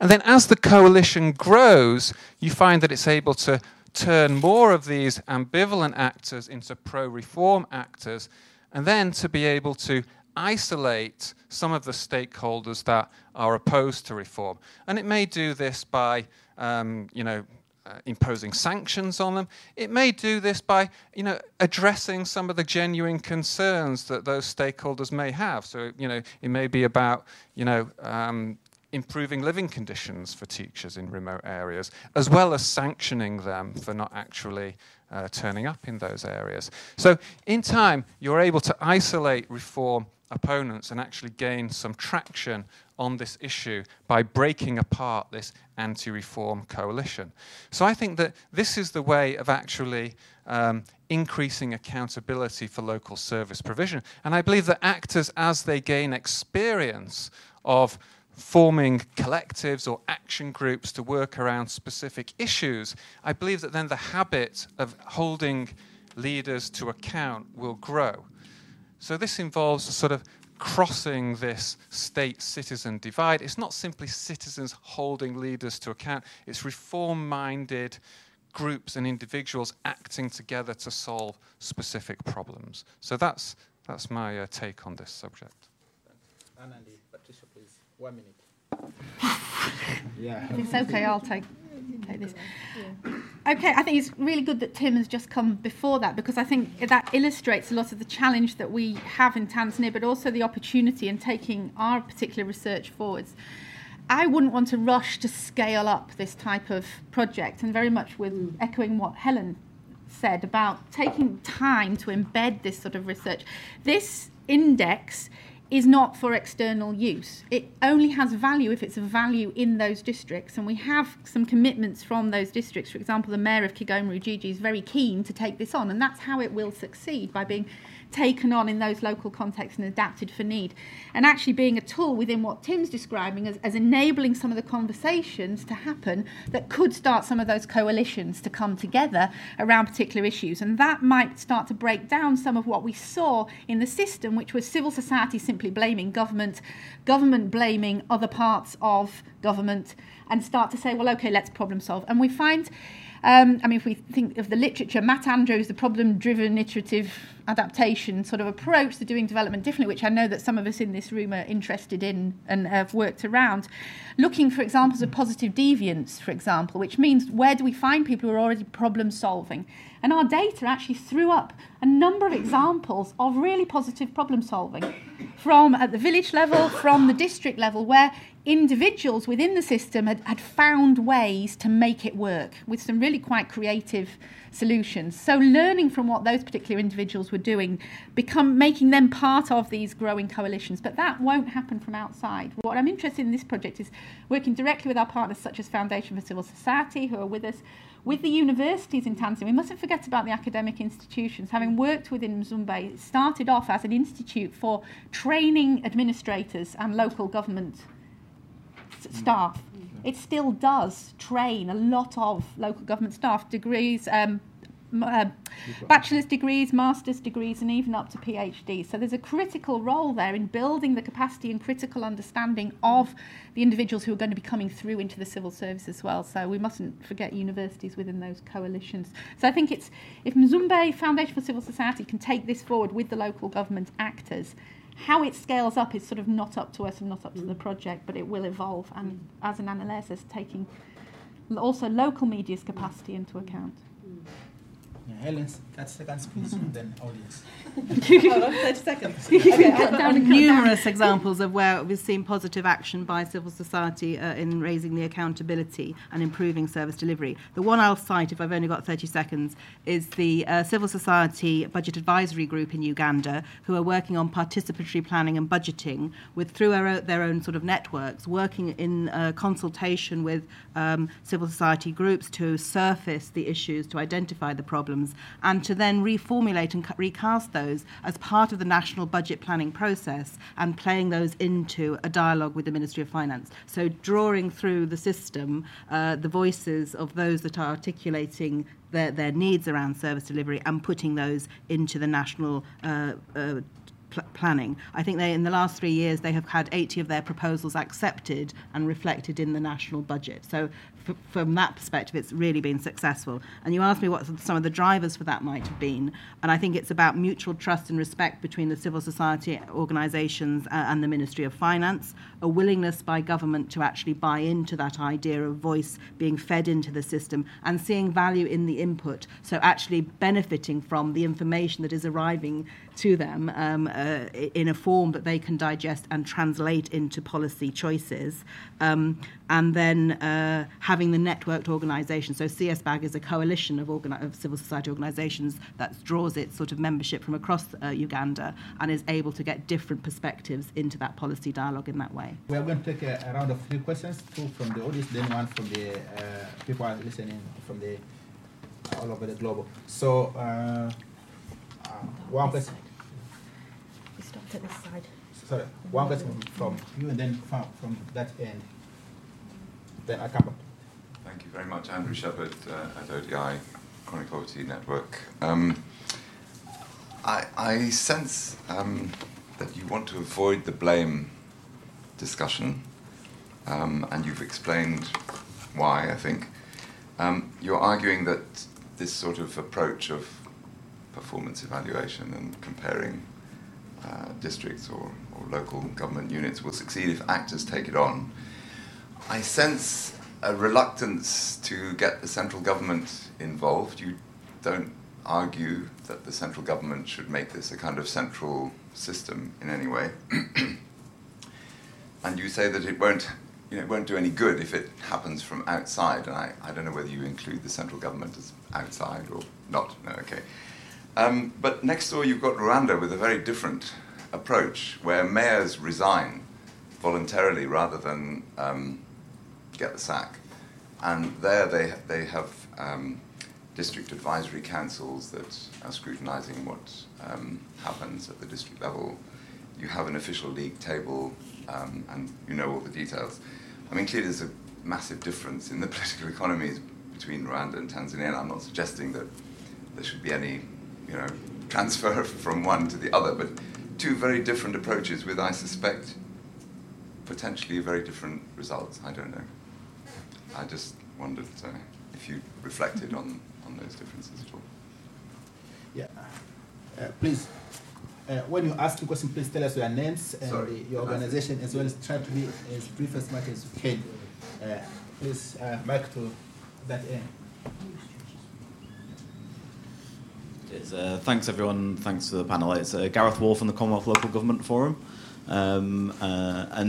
And then as the coalition grows, you find that it's able to turn more of these ambivalent actors into pro-reform actors, and then to be able to isolate some of the stakeholders that are opposed to reform. And it may do this by, imposing sanctions on them. It may do this by, addressing some of the genuine concerns that those stakeholders may have. So, it may be about, improving living conditions for teachers in remote areas, as well as sanctioning them for not actually turning up in those areas. So in time, you're able to isolate reform opponents and actually gain some traction on this issue by breaking apart this anti-reform coalition. So I think that this is the way of actually increasing accountability for local service provision. And I believe that actors, as they gain experience of forming collectives or action groups to work around specific issues, I believe that then the habit of holding leaders to account will grow. So this involves a sort of crossing this state-citizen divide. It's not simply citizens holding leaders to account, it's reform-minded groups and individuals acting together to solve specific problems. So that's my take on this subject. Anand De, Patricia, please. 1 minute. Yeah. If it's okay, I'll take this. Yeah. Okay, I think it's really good that Tim has just come before that, because I think that illustrates a lot of the challenge that we have in Tanzania, but also the opportunity in taking our particular research forwards. I wouldn't want to rush to scale up this type of project, and very much with echoing what Helen said about taking time to embed this sort of research. This index is not for external use. It only has value if it's of value in those districts, and we have some commitments from those districts. For example, the mayor of Kigoma Ujiji is very keen to take this on, and that's how it will succeed, by being taken on in those local contexts and adapted for need, and actually being a tool within what Tim's describing as enabling some of the conversations to happen that could start some of those coalitions to come together around particular issues. And that might start to break down some of what we saw in the system, which was civil society simply blaming government blaming other parts of government, and start to say, well, okay, let's problem solve. And we find, if we think of the literature, Matt Andrews, the problem-driven iterative adaptation sort of approach to doing development differently, which I know that some of us in this room are interested in and have worked around, looking for examples of positive deviance, for example, which means where do we find people who are already problem-solving And our data actually threw up a number of examples of really positive problem solving from at the village level, from the district level, where individuals within the system had found ways to make it work with some really quite creative solutions. So learning from what those particular individuals were doing, making them part of these growing coalitions. But that won't happen from outside. What I'm interested in this project is working directly with our partners such as Foundation for Civil Society, who are with us, with the universities in Tanzania. We mustn't forget about the academic institutions. Having worked within Mzumbe, it started off as an institute for training administrators and local government staff. It still does train a lot of local government staff, degrees, bachelor's degrees, master's degrees, and even up to PhD. So there's a critical role there in building the capacity and critical understanding of the individuals who are going to be coming through into the civil service as well. So we mustn't forget universities within those coalitions. So I think it's, if Mzumbe Foundation for Civil Society can take this forward with the local government actors, how it scales up is sort of not up to us and not up to the project, but it will evolve. And as Anand says, taking also local media's capacity into account. Yeah, Helen, 30 seconds, please, from the audience. Hold on, 30 seconds. Okay, down numerous examples of where we've seen positive action by civil society in raising the accountability and improving service delivery. The one I'll cite, if I've only got 30 seconds, is the Civil Society Budget Advisory Group in Uganda, who are working on participatory planning and budgeting through their own sort of networks, working in consultation with civil society groups to surface the issues, to identify the problems, and to then reformulate and recast those as part of the national budget planning process and playing those into a dialogue with the Ministry of Finance. So drawing through the system the voices of those that are articulating their needs around service delivery and putting those into the national planning. I think in the last 3 years they have had 80 of their proposals accepted and reflected in the national budget. So from that perspective, it's really been successful. And you asked me what some of the drivers for that might have been, and I think it's about mutual trust and respect between the civil society organisations and the Ministry of Finance, a willingness by government to actually buy into that idea of voice being fed into the system and seeing value in the input, so actually benefiting from the information that is arriving to them in a form that they can digest and translate into policy choices, and then having the networked organisation. So CSBAG is a coalition of civil society organisations that draws its sort of membership from across Uganda and is able to get different perspectives into that policy dialogue in that way. We are going to take a round of three questions, two from the audience, then one from the people listening from the all over the globe. So one question. At this side. Sorry, one question from you and then from that end. Then I come back. Thank you very much, Andrew Shepherd at ODI, Chronic Poverty Network. I sense that you want to avoid the blame discussion, and you've explained why, I think. You're arguing that this sort of approach of performance evaluation and comparing districts or local government units will succeed if actors take it on. I sense a reluctance to get the central government involved. You don't argue that the central government should make this a kind of central system in any way. And you say that it won't do any good if it happens from outside. And I don't know whether you include the central government as outside or not. No, okay. But next door you've got Rwanda with a very different approach, where mayors resign voluntarily rather than get the sack. And there they have district advisory councils that are scrutinising what happens at the district level. You have an official league table, and you know all the details. I mean, clearly there's a massive difference in the political economies between Rwanda and Tanzania, and I'm not suggesting that there should be any transfer from one to the other, but two very different approaches with, I suspect, potentially very different results. I don't know. I just wondered if you reflected on those differences at all. Yeah. Please, when you ask the question, please tell us your names and your organisation, as well as try to be as brief as much as you can. Please, Mike, to that end. Thanks, everyone. Thanks to the panel. It's Gareth Wall from the Commonwealth Local Government Forum. And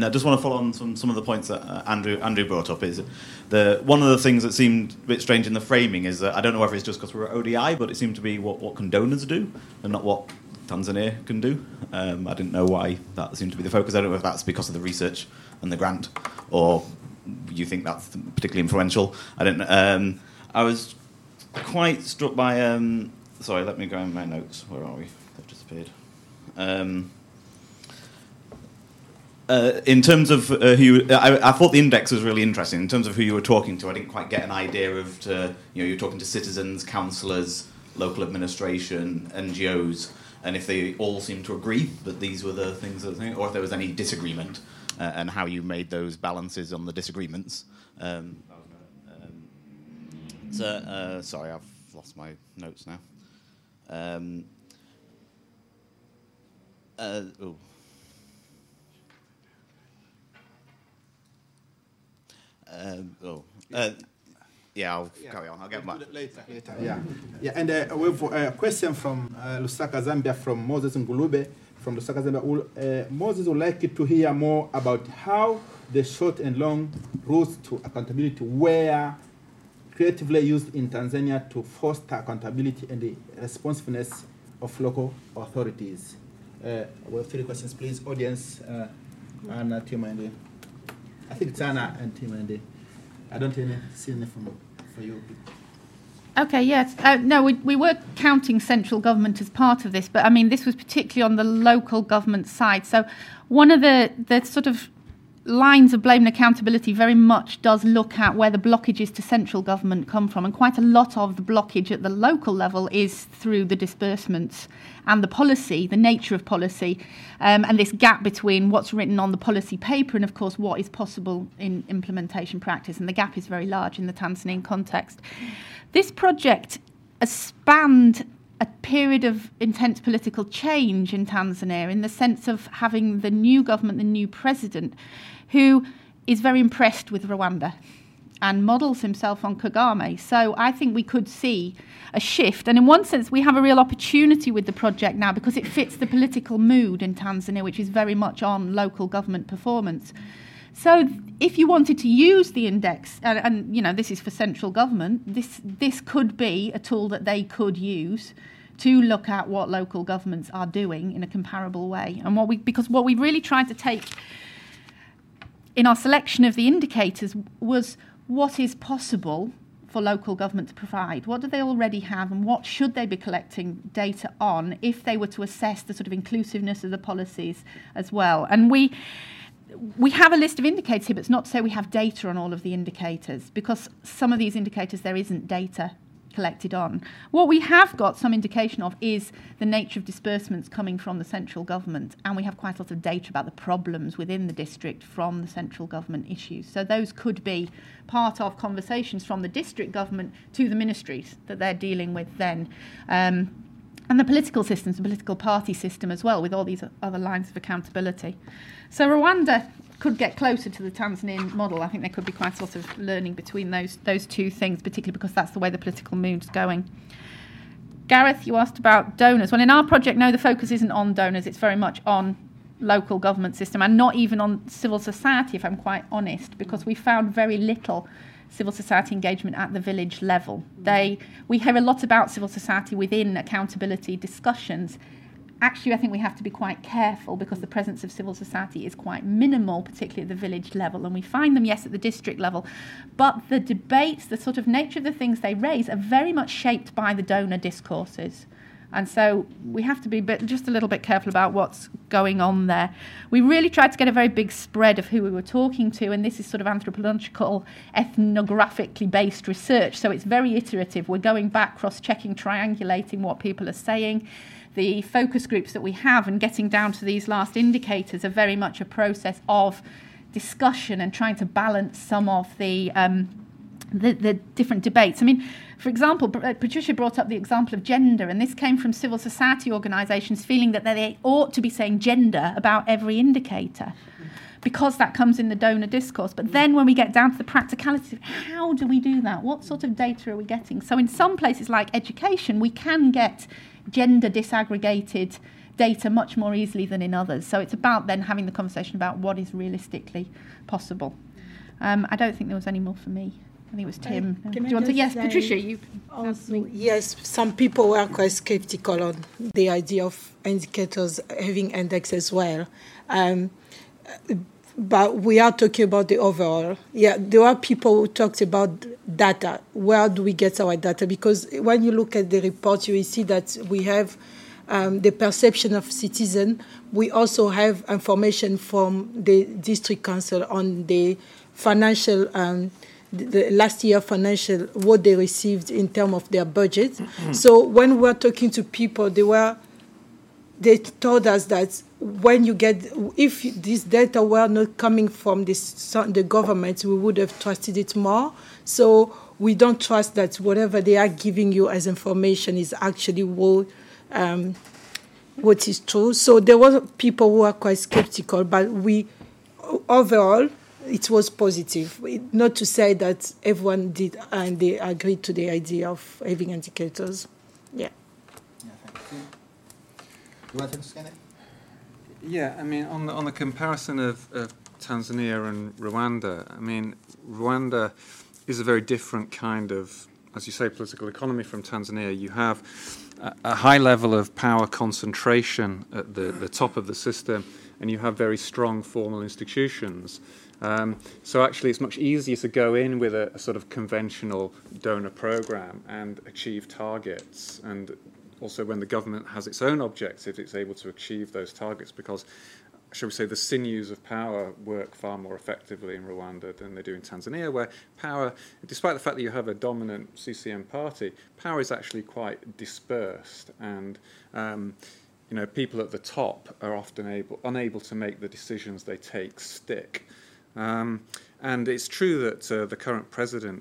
I just want to follow on from some of the points that Andrew brought up. Is the one of the things that seemed a bit strange in the framing is that I don't know whether it's just because we're at ODI, but it seemed to be what condoners do and not what Tanzania can do. I didn't know why that seemed to be the focus. I don't know if that's because of the research and the grant, or you think that's particularly influential. I don't know. I was quite struck by... sorry, let me go in my notes. Where are we? They've disappeared. In terms of I thought the index was really interesting. In terms of who you were talking to, I didn't quite get an idea of, you're talking to citizens, councillors, local administration, NGOs, and if they all seemed to agree that these were the things that they, or if there was any disagreement, and how you made those balances on the disagreements. Sorry, I've lost my notes now. I'll carry on. I'll get back. Later. Yeah. And we have a question from Lusaka, Zambia, from Moses Ngulube from Lusaka, Zambia. Moses would like to hear more about how the short and long routes to accountability were creatively used in Tanzania to foster accountability and the responsiveness of local authorities. We have three questions, please. Audience, Anna, Tim, and I think it's Anna and Tim, and I don't see any for you. Okay, yes. No, we were counting central government as part of this, but I mean, this was particularly on the local government side. So one of the sort of lines of blame and accountability very much does look at where the blockages to central government come from, and quite a lot of the blockage at the local level is through the disbursements and the policy, the nature of policy, and this gap between what's written on the policy paper and, of course, what is possible in implementation practice, and the gap is very large in the Tanzanian context. This project spanned a period of intense political change in Tanzania, in the sense of having the new government, the new president, who is very impressed with Rwanda and models himself on Kagame. So I think we could see a shift. And in one sense, we have a real opportunity with the project now, because it fits the political mood in Tanzania, which is very much on local government performance. So if you wanted to use the index, and you know, this is for central government, this could be a tool that they could use to look at what local governments are doing in a comparable way. And what we really tried to take in our selection of the indicators was what is possible for local government to provide. What do they already have, and what should they be collecting data on if they were to assess the sort of inclusiveness of the policies as well? And we have a list of indicators here, but it's not to say we have data on all of the indicators, because some of these indicators there isn't data collected on. What we have got some indication of is the nature of disbursements coming from the central government, and we have quite a lot of data about the problems within the district from the central government issues. So those could be part of conversations from the district government to the ministries that they're dealing with then. And the political systems, the political party system as well, with all these other lines of accountability. So Rwanda could get closer to the Tanzanian model. I think there could be quite a lot of learning between those two things, particularly because that's the way the political mood's going. Gareth, you asked about donors. Well, in our project, no, the focus isn't on donors. It's very much on local government system, and not even on civil society, if I'm quite honest, because we found very little civil society engagement at the village level. We hear a lot about civil society within accountability discussions. Actually, I think we have to be quite careful, because the presence of civil society is quite minimal, particularly at the village level. And we find them, yes, at the district level. But the debates, the sort of nature of the things they raise, are very much shaped by the donor discourses. And so we have to be just a little bit careful about what's going on there. We really tried to get a very big spread of who we were talking to, and this is sort of anthropological, ethnographically based research, so it's very iterative. We're going back, cross-checking, triangulating what people are saying. The focus groups that we have, and getting down to these last indicators, are very much a process of discussion and trying to balance some of the different debates. I mean, for example, Patricia brought up the example of gender, and this came from civil society organisations feeling that they ought to be saying gender about every indicator. because that comes in the donor discourse. But then when we get down to the practicality, how do we do that? What sort of data are we getting? So in some places like education, we can get gender disaggregated data much more easily than in others. So it's about then having the conversation about what is realistically possible. I don't think there was any more for me. I think it was Tim. Do you want to? Yes, Patricia, you. Also, yes, some people were quite skeptical on the idea of indicators having index as well. But we are talking about the overall. Yeah, there are people who talked about data. Where do we get our data? Because when you look at the report, you will see that we have the perception of citizen. We also have information from the district council on the financial... the last year financial, what they received in terms of their budget. Mm-hmm. So when we were talking to people, they told us that if this data were not coming from the government, we would have trusted it more. So we don't trust that whatever they are giving you as information is actually what is true. So there were people who are quite skeptical, but overall, it was positive. Not to say that everyone did and they agreed to the idea of having indicators. Yeah, thank you. You want to understand it? Yeah, I mean, on the comparison of Tanzania and Rwanda, I mean, Rwanda is a very different kind of, as you say, political economy from Tanzania. You have a high level of power concentration at the top of the system, and you have very strong formal institutions. So actually it's much easier to go in with a sort of conventional donor program and achieve targets. And also when the government has its own objectives, it's able to achieve those targets because, shall we say, the sinews of power work far more effectively in Rwanda than they do in Tanzania, where power, despite the fact that you have a dominant CCM party, power is actually quite dispersed, and people at the top are often unable to make the decisions they take stick. And it's true that the current president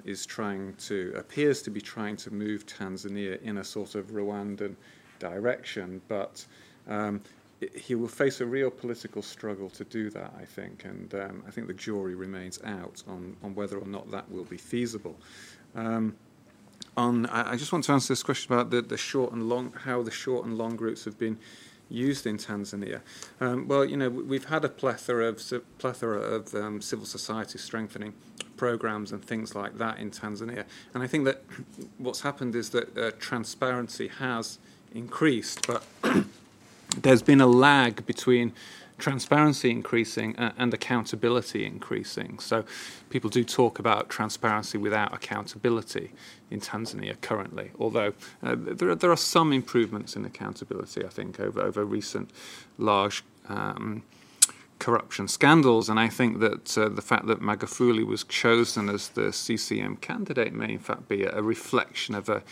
appears to be trying to move Tanzania in a sort of Rwandan direction, but he will face a real political struggle to do that, I think, and I think the jury remains out on whether or not that will be feasible. I just want to answer this question about how the short and long routes have been used in Tanzania. We've had a plethora of civil society strengthening programs and things like that in Tanzania, and I think that what's happened is that transparency has increased, but there's been a lag between transparency increasing and accountability increasing. So people do talk about transparency without accountability in Tanzania currently, although there are some improvements in accountability, I think, over recent large corruption scandals. And I think that the fact that Magufuli was chosen as the CCM candidate may in fact be a reflection of a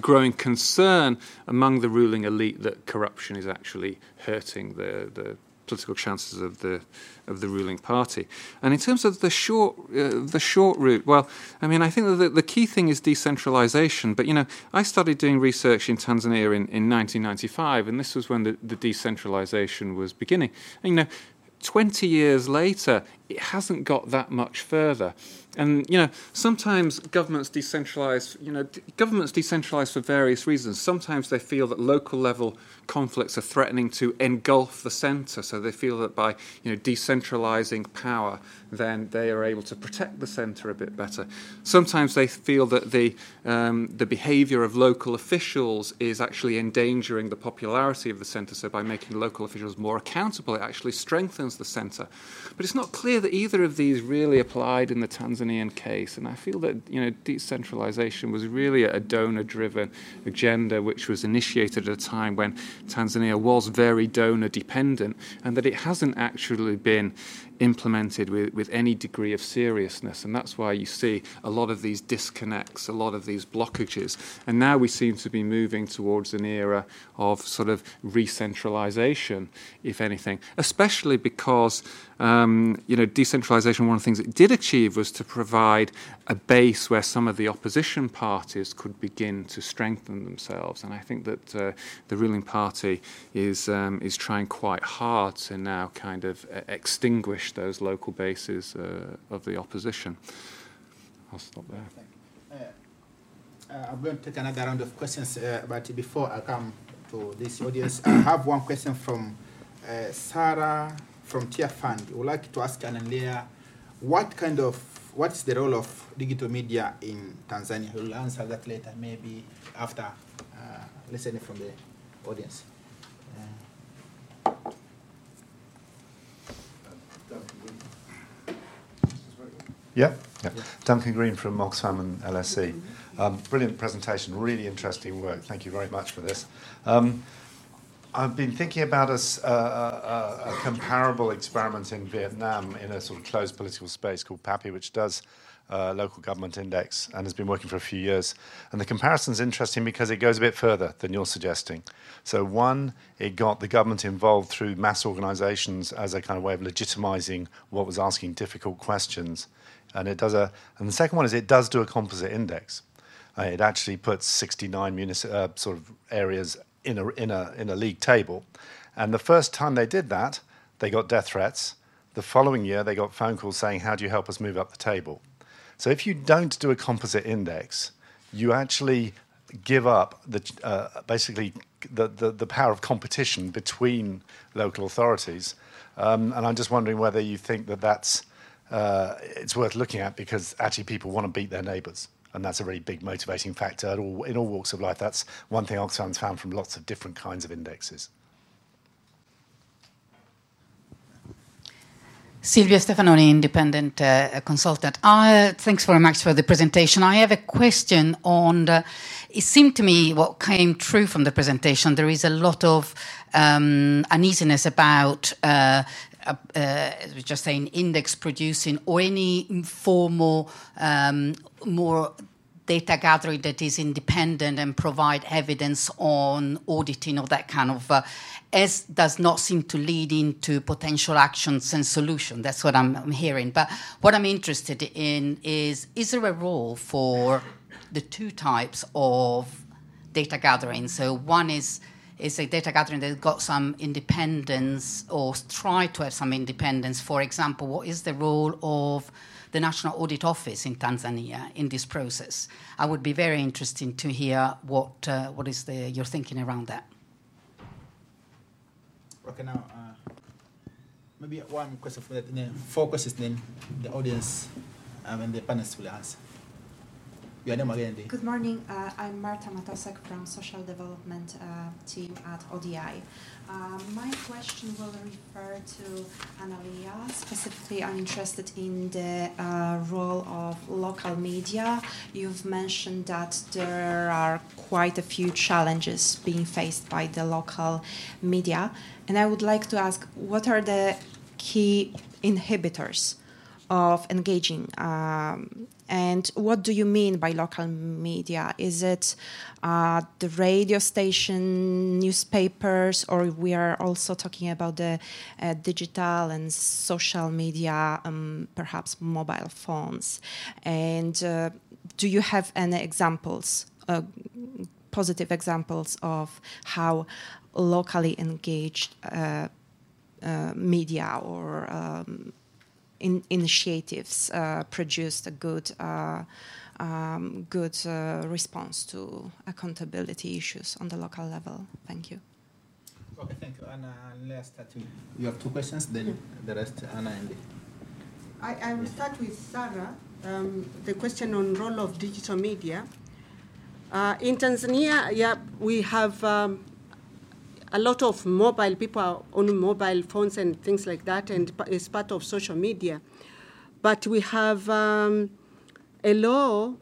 growing concern among the ruling elite that corruption is actually hurting the political chances of the ruling party. And in terms of the short route, well, I mean, I think that the key thing is decentralisation. But, I started doing research in Tanzania in 1995, and this was when the decentralisation was beginning. And, 20 years later, it hasn't got that much further. And, sometimes governments decentralise, for various reasons. Sometimes they feel that local level conflicts are threatening to engulf the centre. So they feel that by, decentralising power, then they are able to protect the centre a bit better. Sometimes they feel that the behaviour of local officials is actually endangering the popularity of the centre. So by making local officials more accountable, it actually strengthens the centre. But it's not clear that either of these really applied in the Tanzanian case, and I feel that decentralisation was really a donor-driven agenda which was initiated at a time when Tanzania was very donor-dependent, and that it hasn't actually been implemented with any degree of seriousness, and that's why you see a lot of these disconnects, a lot of these blockages, and now we seem to be moving towards an era of sort of recentralisation, if anything, especially because decentralisation, one of the things it did achieve was to provide a base where some of the opposition parties could begin to strengthen themselves. And I think that the ruling party is trying quite hard to now kind of extinguish those local bases of the opposition. I'll stop there. I'm going to take another round of questions, but before I come to this audience, I have one question from Sarah from Tier Fund. I would like to ask Analia, what's the role of digital media in Tanzania? We'll answer that later, maybe after listening from the audience. Yeah, Duncan Green from Oxfam and LSE. Brilliant presentation, really interesting work. Thank you very much for this. I've been thinking about a comparable experiment in Vietnam in a sort of closed political space called PAPI, which does local government index and has been working for a few years. And the comparison's interesting because it goes a bit further than you're suggesting. So one, it got the government involved through mass organisations as a kind of way of legitimising what was asking difficult questions. And it does and the second one is it does do a composite index. It actually puts 69 sort of areas in a league table. And the first time they did that, they got death threats. The following year, they got phone calls saying, how do you help us move up the table? So if you don't do a composite index, you actually give up the power of competition between local authorities. And I'm just wondering whether you think that that's it's worth looking at, because actually people want to beat their neighbours. And that's a really big motivating factor in all walks of life. That's one thing Oxfam's found from lots of different kinds of indexes. Silvia Stefanoni, independent consultant. Thanks very much for the presentation. I have a question on, it seemed to me what came true from the presentation, there is a lot of uneasiness about just saying index producing or any informal more data gathering that is independent and provide evidence on auditing or that kind of as does not seem to lead into potential actions and solutions. That's what I'm hearing. But what I'm interested in is there a role for the two types of data gathering? So one is a data gathering that's got some independence or try to have some independence. For example, what is the role of the National Audit Office in Tanzania in this process? I would be very interested to hear what is your thinking around that. Okay, now maybe one question for that, and then four questions, then the audience and the panelists will answer. Good morning. I'm Marta Matosek from Social Development Team at ODI. My question will refer to Analia. Specifically, I'm interested in the role of local media. You've mentioned that there are quite a few challenges being faced by the local media. And I would like to ask, what are the key inhibitors of engaging? And what do you mean by local media? Is it the radio station, newspapers, or we are also talking about the digital and social media, perhaps mobile phones? And do you have any examples, positive examples of how locally engaged media or initiatives produced a good response to accountability issues on the local level? Thank you. Okay, thank you, Anna. Let's start with you. Have two questions, then the rest, Anna and Lee. I will start with Sarah. The question on role of digital media in Tanzania. Yeah, we have a lot of mobile people are on mobile phones and things like that, and it's part of social media. But we have a law,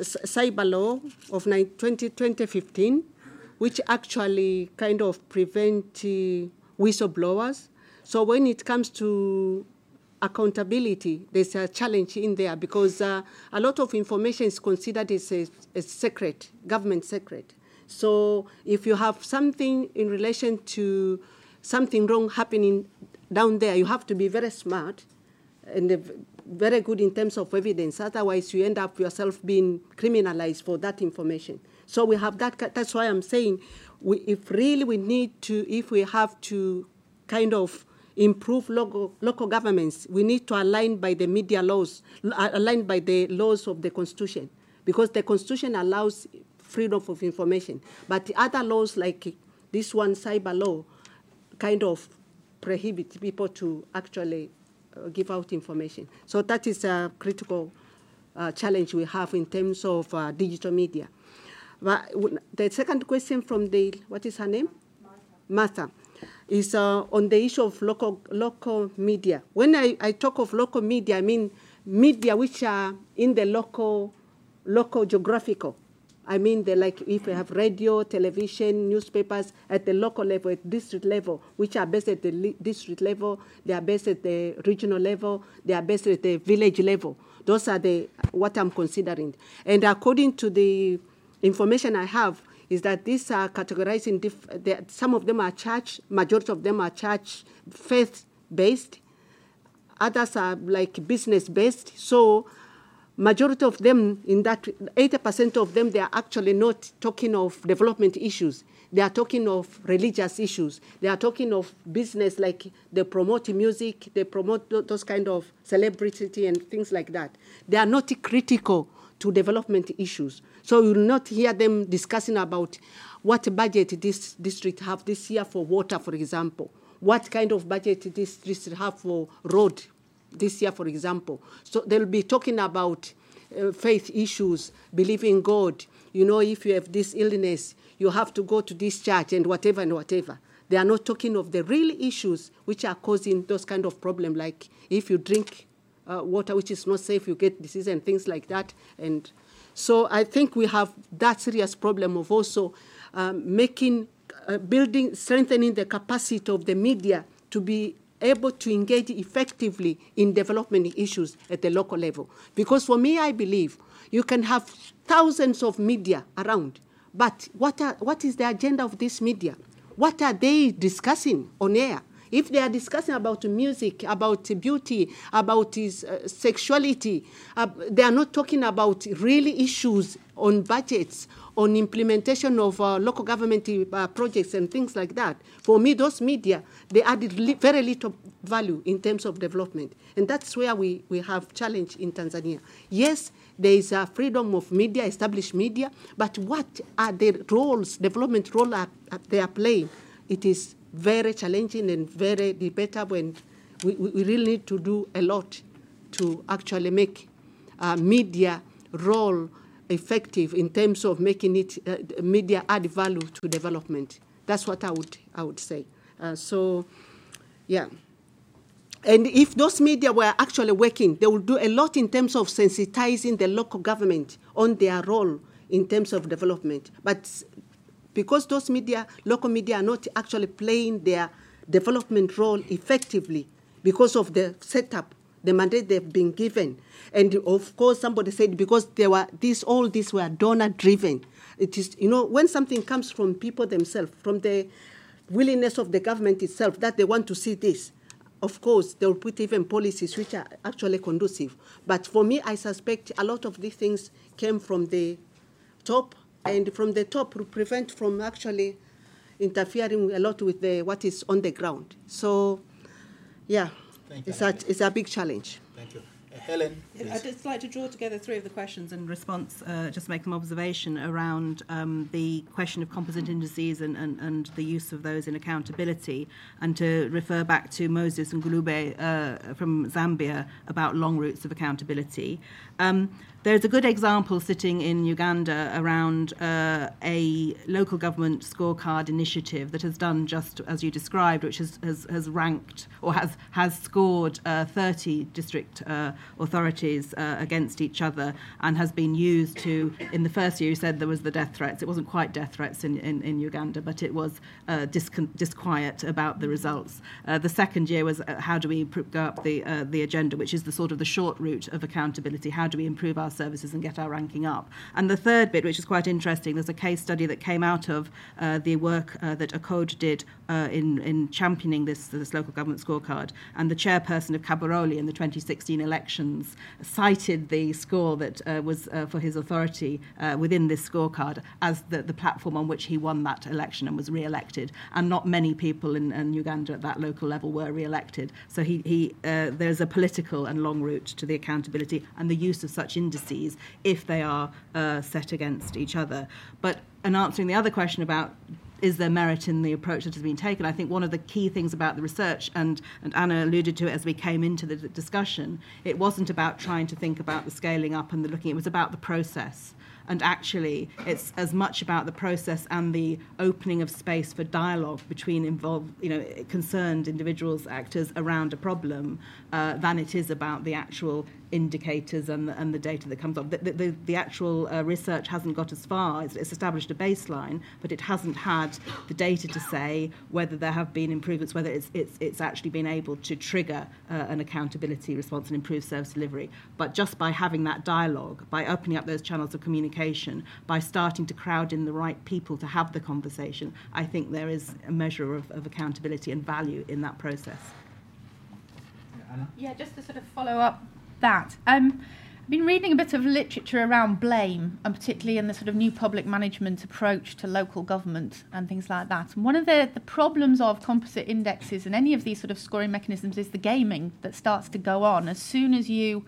cyber law of 2015, which actually kind of prevent whistleblowers. So when it comes to accountability, there's a challenge in there because a lot of information is considered as a secret, government secret. So if you have something in relation to something wrong happening down there, you have to be very smart and very good in terms of evidence. Otherwise, you end up yourself being criminalized for that information. So we have that. That's why I'm saying, if we have to kind of improve local governments, we need to align by the media laws, aligned by the laws of the Constitution, because the Constitution allows freedom of information. But the other laws, like this one, cyber law, kind of prohibit people to actually give out information. So that is a critical challenge we have in terms of digital media. But the second question from the, what is her name? Martha. Is on the issue of local media. When I talk of local media, I mean media which are in the local geographical. I mean, like if we have radio, television, newspapers at the local level, at district level, which are based at the district level, they are based at the regional level, they are based at the village level. Those are what I'm considering. And according to the information I have, is that these are categorized in some of them are church, majority of them are church, faith-based. Others are like business-based. So majority of them, in that 80% of them, they are actually not talking of development issues. They are talking of religious issues. They are talking of business, like they promote music, they promote those kind of celebrity and things like that. They are not critical to development issues. So you'll not hear them discussing about what budget this district have this year for water, for example. What kind of budget this district have for road this year, for example. So they'll be talking about faith issues, belief in God. You know, if you have this illness, you have to go to this church and whatever and whatever. They are not talking of the real issues which are causing those kind of problems, like if you drink water which is not safe, you get disease and things like that. And so I think we have that serious problem of also strengthening the capacity of the media to be able to engage effectively in development issues at the local level. Because for me, I believe you can have thousands of media around, but what is the agenda of this media? What are they discussing on air? If they are discussing about music, about beauty, about sexuality, they are not talking about real issues on budgets, on implementation of local government projects and things like that. For me, those media, they added very little value in terms of development. And that's where we have challenge in Tanzania. Yes, there is a freedom of media, established media, but what are the roles, development role they are playing? It is very challenging and very debatable, and we really need to do a lot to actually make media role effective in terms of making it media add value to development. That's what I would say. And if those media were actually working, they would do a lot in terms of sensitizing the local government on their role in terms of development. But because those media, local media, are not actually playing their development role effectively because of the setup, the mandate they've been given. And of course, somebody said because all these were donor-driven. It is, you know, when something comes from people themselves, from the willingness of the government itself, that they want to see this, of course, they'll put even policies which are actually conducive. But for me, I suspect a lot of these things came from the top, and from the top to prevent from actually interfering a lot with what is on the ground. So, it's a big challenge. Thank you. Helen, please. I'd just like to draw together three of the questions in response, just make an observation around the question of composite indices and the use of those in accountability, and to refer back to Moses Ngulube from Zambia about long routes of accountability. There's a good example sitting in Uganda around a local government scorecard initiative that has done just as you described, which has ranked or has scored 30 district authorities against each other, and has been used to, in the first year you said there was the death threats. It wasn't quite death threats in Uganda, but it was disquiet about the results. The second year was how do we go up the agenda, which is the sort of the short route of accountability. How do we improve our our services and get our ranking up. And the third bit, which is quite interesting, there's a case study that came out of the work that ACODE did in championing this local government scorecard. And the chairperson of Kabaroli in the 2016 elections cited the score that was for his authority within this scorecard as the platform on which he won that election and was re-elected. And not many people in Uganda at that local level were re-elected. So he there's a political and long route to the accountability and the use of such indices if they are set against each other. But in answering the other question about is there merit in the approach that has been taken, I think one of the key things about the research, and Anna alluded to it as we came into the discussion, it wasn't about trying to think about the scaling up and the looking, it was about the process. And actually, it's as much about the process and the opening of space for dialogue between concerned individuals, actors around a problem, than it is about the actual indicators and the data that comes up. The actual research hasn't got as far. It's established a baseline, but it hasn't had the data to say whether there have been improvements, whether it's actually been able to trigger an accountability response and improve service delivery. But just by having that dialogue, by opening up those channels of communication, by starting to crowd in the right people to have the conversation, I think there is a measure of accountability and value in that process. Yeah, just to sort of follow up that. I've been reading a bit of literature around blame, and particularly in the sort of new public management approach to local government and things like that. And one of the problems of composite indexes and any of these sort of scoring mechanisms is the gaming that starts to go on as soon as you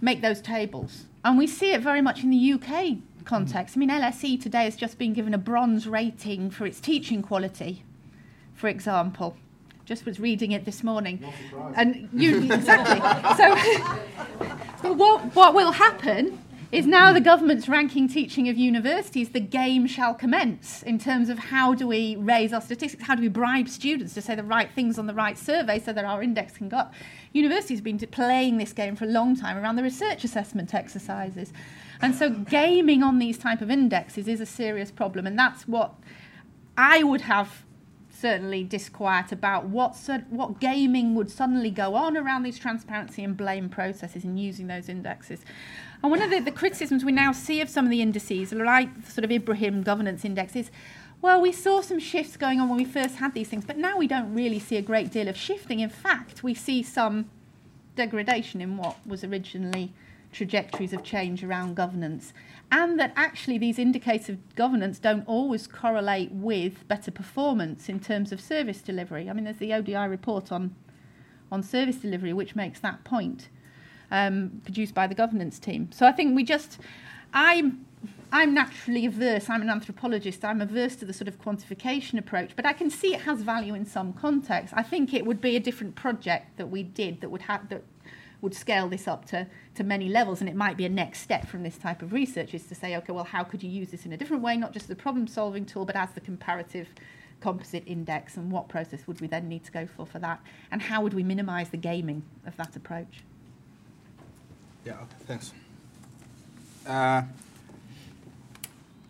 make those tables. And we see it very much in the UK context. I mean, LSE today has just been given a bronze rating for its teaching quality, for example. Just was reading it this morning. And you exactly. So what will happen is now the government's ranking teaching of universities, the game shall commence in terms of how do we raise our statistics, how do we bribe students to say the right things on the right survey so that our index can go up. Universities have been playing this game for a long time around the research assessment exercises. And so gaming on these type of indexes is a serious problem, and that's what I would have certainly disquiet about what gaming would suddenly go on around these transparency and blame processes and using those indexes. And one of the criticisms we now see of some of the indices, like the sort of Ibrahim Governance Index, is, well, we saw some shifts going on when we first had these things, but now we don't really see a great deal of shifting. In fact, we see some degradation in what was originally trajectories of change around governance, and that actually these indicators of governance don't always correlate with better performance in terms of service delivery. I mean, there's the ODI report on service delivery, which makes that point, produced by the governance team. So I think I'm naturally averse, I'm an anthropologist, I'm averse to the sort of quantification approach, but I can see it has value in some contexts. I think it would be a different project that we did that would scale this up to many levels, and it might be a next step from this type of research is to say, okay, well, how could you use this in a different way, not just as a problem-solving tool, but as the comparative composite index, and what process would we then need to go for that, and how would we minimise the gaming of that approach? Yeah, okay, thanks. I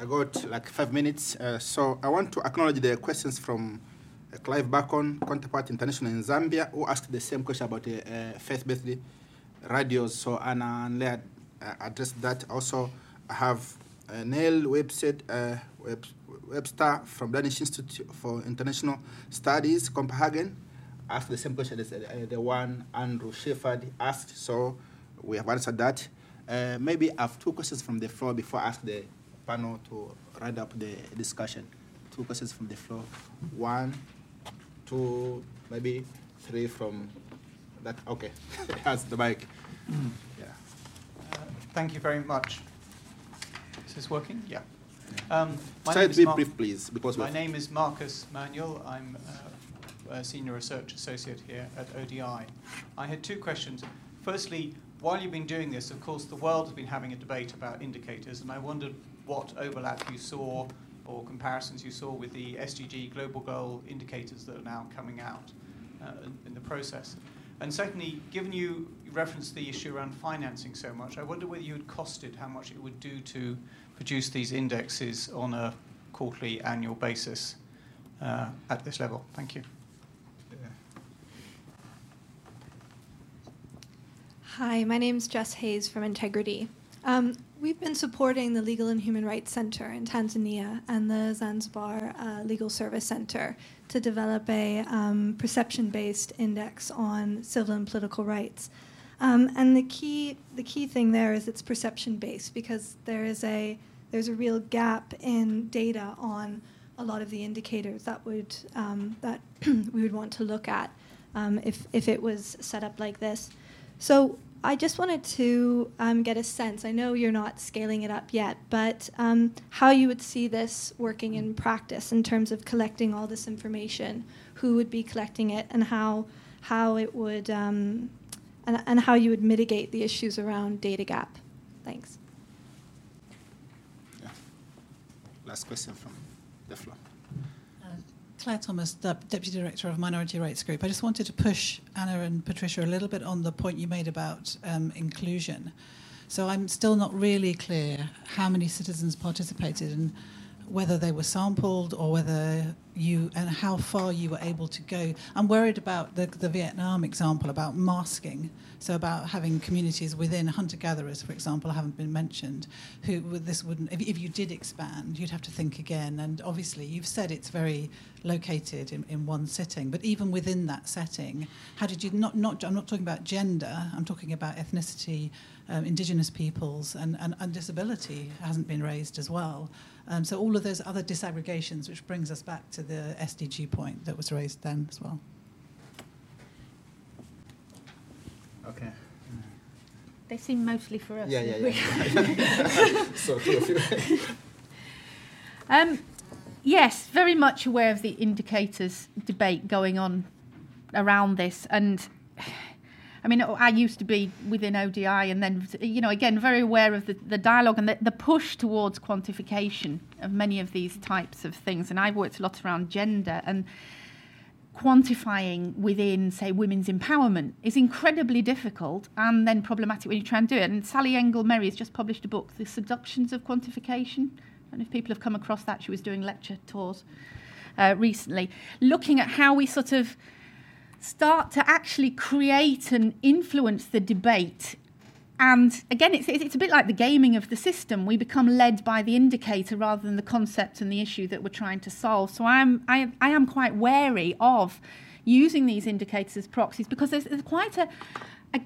got like 5 minutes, so I want to acknowledge the questions from Clive Bacon, counterpart international in Zambia, who asked the same question about faith-based radios. So Anna and Leah addressed that. Also, I have Neil Webster from Danish Institute for International Studies, Copenhagen, asked the same question as the one Andrew Shepherd asked. So we have answered that. Maybe I have two questions from the floor before I ask the panel to round up the discussion. Two questions from the floor. One, two, maybe three from that. Okay, that's the mic. Yeah. Thank you very much. Is this working? Yeah. Try to be brief, please. Because my name is Marcus Manuel. I'm a senior research associate here at ODI. I had two questions. Firstly, while you've been doing this, of course, the world has been having a debate about indicators, and I wondered what overlap you saw or comparisons you saw with the SDG global goal indicators that are now coming out in the process. And secondly, given you referenced the issue around financing so much, I wonder whether you had costed how much it would do to produce these indexes on a quarterly, annual basis at this level. Thank you. Hi, my name's Jess Hayes from Integrity. We've been supporting the Legal and Human Rights Center in Tanzania and the Zanzibar Legal Service Center to develop a perception-based index on civil and political rights. And the key thing there is it's perception-based, because there's a real gap in data on a lot of the indicators that would that we would want to look at if it was set up like this. So I just wanted to get a sense. I know you're not scaling it up yet, but how you would see this working in practice in terms of collecting all this information, who would be collecting it, and how it would and how you would mitigate the issues around data gap. Thanks. Yeah. Last question from the floor. Claire Thomas, Deputy Director of Minority Rights Group. I just wanted to push Anna and Patricia a little bit on the point you made about inclusion. So I'm still not really clear how many citizens participated and whether they were sampled or whether you and how far you were able to go. I'm worried about the Vietnam example about masking. So about having communities within hunter-gatherers, for example, haven't been mentioned. Who this wouldn't, if you did expand, you'd have to think again. And obviously, you've said it's very located in one sitting. But even within that setting, how did you not? I'm not talking about gender. I'm talking about ethnicity, indigenous peoples, and disability hasn't been raised as well. So all of those other disaggregations, which brings us back to the SDG point that was raised then as well. Okay. They seem mostly for us. Yeah. So feel free. Yes, very much aware of the indicators debate going on around this. And, I mean, I used to be within ODI and then, you know, again, very aware of the dialogue and the push towards quantification of many of these types of things. And I've worked a lot around gender and quantifying within, say, women's empowerment is incredibly difficult and then problematic when you try and do it. And Sally Engel-Merry has just published a book, The Seductions of Quantification. I don't know if people have come across that. She was doing lecture tours recently, looking at how we sort of start to actually create and influence the debate. And again, it's a bit like the gaming of the system. We become led by the indicator rather than the concept and the issue that we're trying to solve. So I am quite wary of using these indicators as proxies, because there's quite a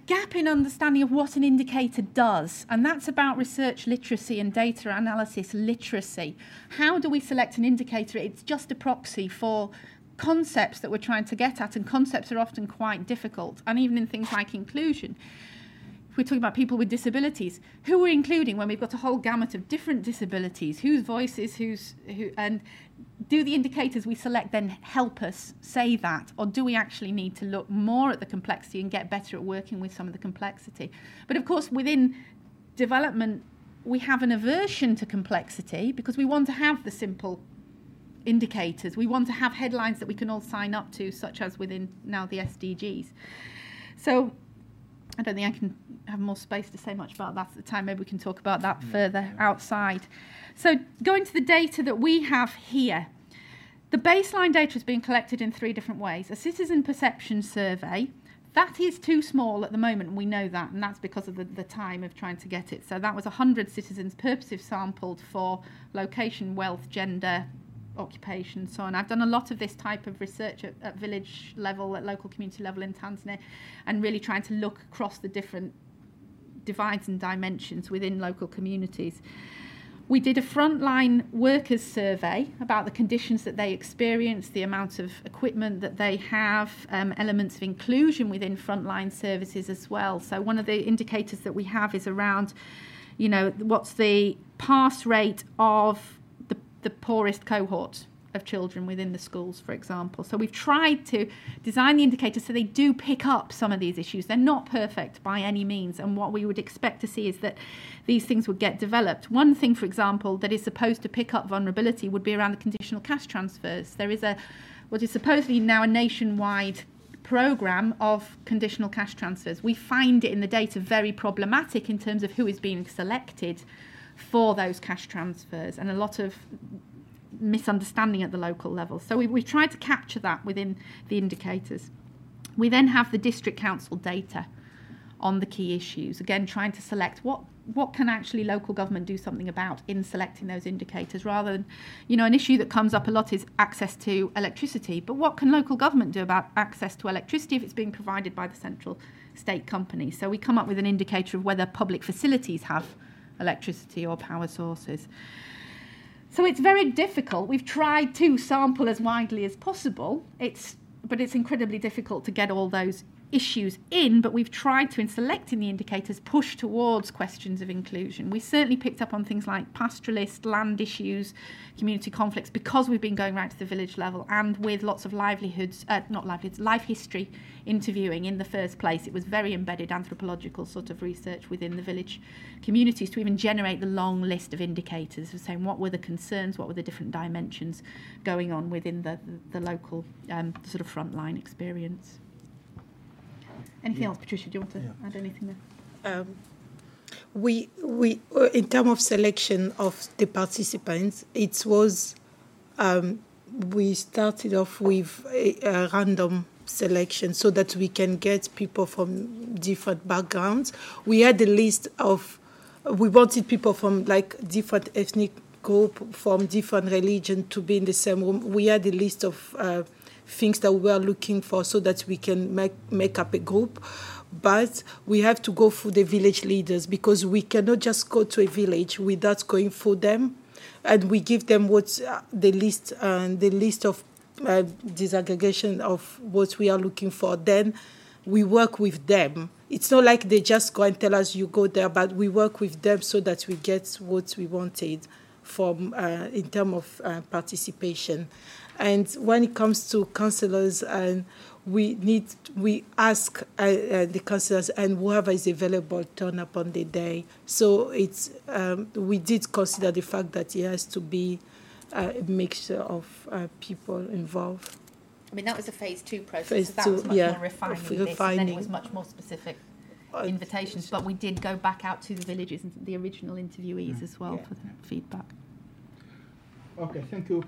gap in understanding of what an indicator does. And that's about research literacy and data analysis literacy. How do we select an indicator? It's just a proxy for concepts that we're trying to get at, and concepts are often quite difficult. And even in things like inclusion, we're talking about people with disabilities. Who we're including when we've got a whole gamut of different disabilities? Whose voices? Who? And do the indicators we select then help us say that, or do we actually need to look more at the complexity and get better at working with some of the complexity? But of course, within development, we have an aversion to complexity because we want to have the simple indicators. We want to have headlines that we can all sign up to, such as within now the SDGs. So I don't think I can have more space to say much about that at the time. Maybe we can talk about that further outside. So going to the data that we have here. The baseline data is being collected in three different ways. A citizen perception survey. That is too small at the moment, and we know that, and that's because of the time of trying to get it. So that was 100 citizens purposive sampled for location, wealth, gender, occupation, so on. I've done a lot of this type of research at village level, at local community level in Tanzania, and really trying to look across the different divides and dimensions within local communities. We did a frontline workers survey about the conditions that they experience, the amount of equipment that they have, elements of inclusion within frontline services as well. So one of the indicators that we have is around, you know, what's the pass rate of the poorest cohort of children within the schools, for example. So we've tried to design the indicators so they do pick up some of these issues. They're not perfect by any means, and what we would expect to see is that these things would get developed. One thing, for example, that is supposed to pick up vulnerability would be around the conditional cash transfers. There is what is supposedly now a nationwide program of conditional cash transfers. We find it in the data very problematic in terms of who is being selected for those cash transfers, and a lot of misunderstanding at the local level. So we tried to capture that within the indicators. We then have the district council data on the key issues, again trying to select what what can actually local government do something about in selecting those indicators, rather than, you know, an issue that comes up a lot is access to electricity. But what can local government do about access to electricity if it's being provided by the central state company? So we come up with an indicator of whether public facilities have electricity or power sources. So it's very difficult. We've tried to sample as widely as possible, but it's incredibly difficult to get all those issues in, but we've tried to, in selecting the indicators, push towards questions of inclusion. We certainly picked up on things like pastoralist, land issues, community conflicts, because we've been going right to the village level and with lots of life history interviewing in the first place. It was very embedded anthropological sort of research within the village communities to even generate the long list of indicators of saying what were the concerns, what were the different dimensions going on within the local sort of frontline experience. Anything else, Patricia? Do you want to add anything there? We in terms of selection of the participants, it was we started off with a random selection so that we can get people from different backgrounds. We had a list of, we wanted people from like different ethnic group, from different religion to be in the same room. We had a list of things that we are looking for so that we can make up a group. But we have to go through the village leaders, because we cannot just go to a village without going through them. And we give them what's the list of disaggregation of what we are looking for. Then we work with them. It's not like they just go and tell us you go there, but we work with them so that we get what we wanted from in terms of participation. And when it comes to councillors, and we ask the councillors and whoever is available turn up on the day. So it's we did consider the fact that it has to be a mixture of people involved. I mean, that was a phase 2 process. More refining. And then it was much more specific invitations. But we did go back out to the villages and the original interviewees as well for the feedback. Okay, thank you,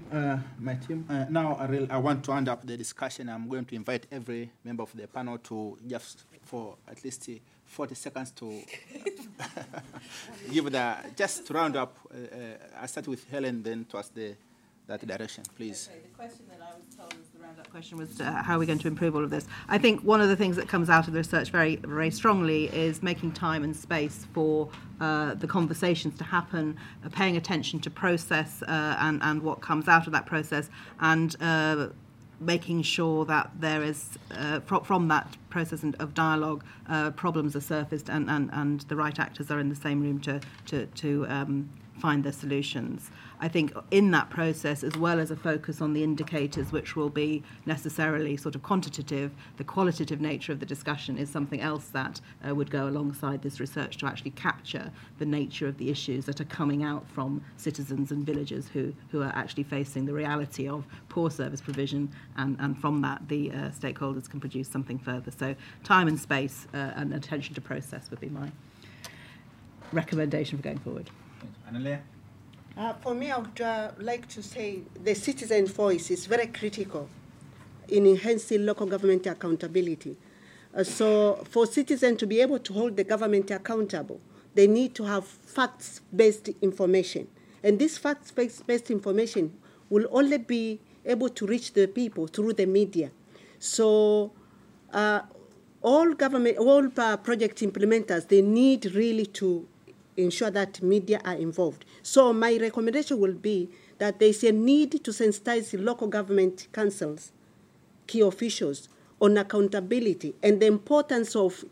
my team. Now I want to end up the discussion. I'm going to invite every member of the panel to just for at least 40 seconds to give the just round up. I start with Helen, then towards that direction, please. Okay, the question that I was told as the round-up question was how are we going to improve all of this? I think one of the things that comes out of the research very, very strongly is making time and space for the conversations to happen, paying attention to process and what comes out of that process, and making sure that there is, from that process of dialogue, problems are surfaced and the right actors are in the same room to find the solutions. I think in that process, as well as a focus on the indicators, which will be necessarily sort of quantitative, the qualitative nature of the discussion is something else that would go alongside this research to actually capture the nature of the issues that are coming out from citizens and villagers who are actually facing the reality of poor service provision, and from that the stakeholders can produce something further. So time and space and attention to process would be my recommendation for going forward. Annelia? For me, I would like to say the citizen's voice is very critical in enhancing local government accountability. So for citizens to be able to hold the government accountable, they need to have facts-based information. And this facts-based information will only be able to reach the people through the media. So all project implementers, they need really to ensure that media are involved. So my recommendation will be that there is a need to sensitize the local government councils, key officials, on accountability and the importance of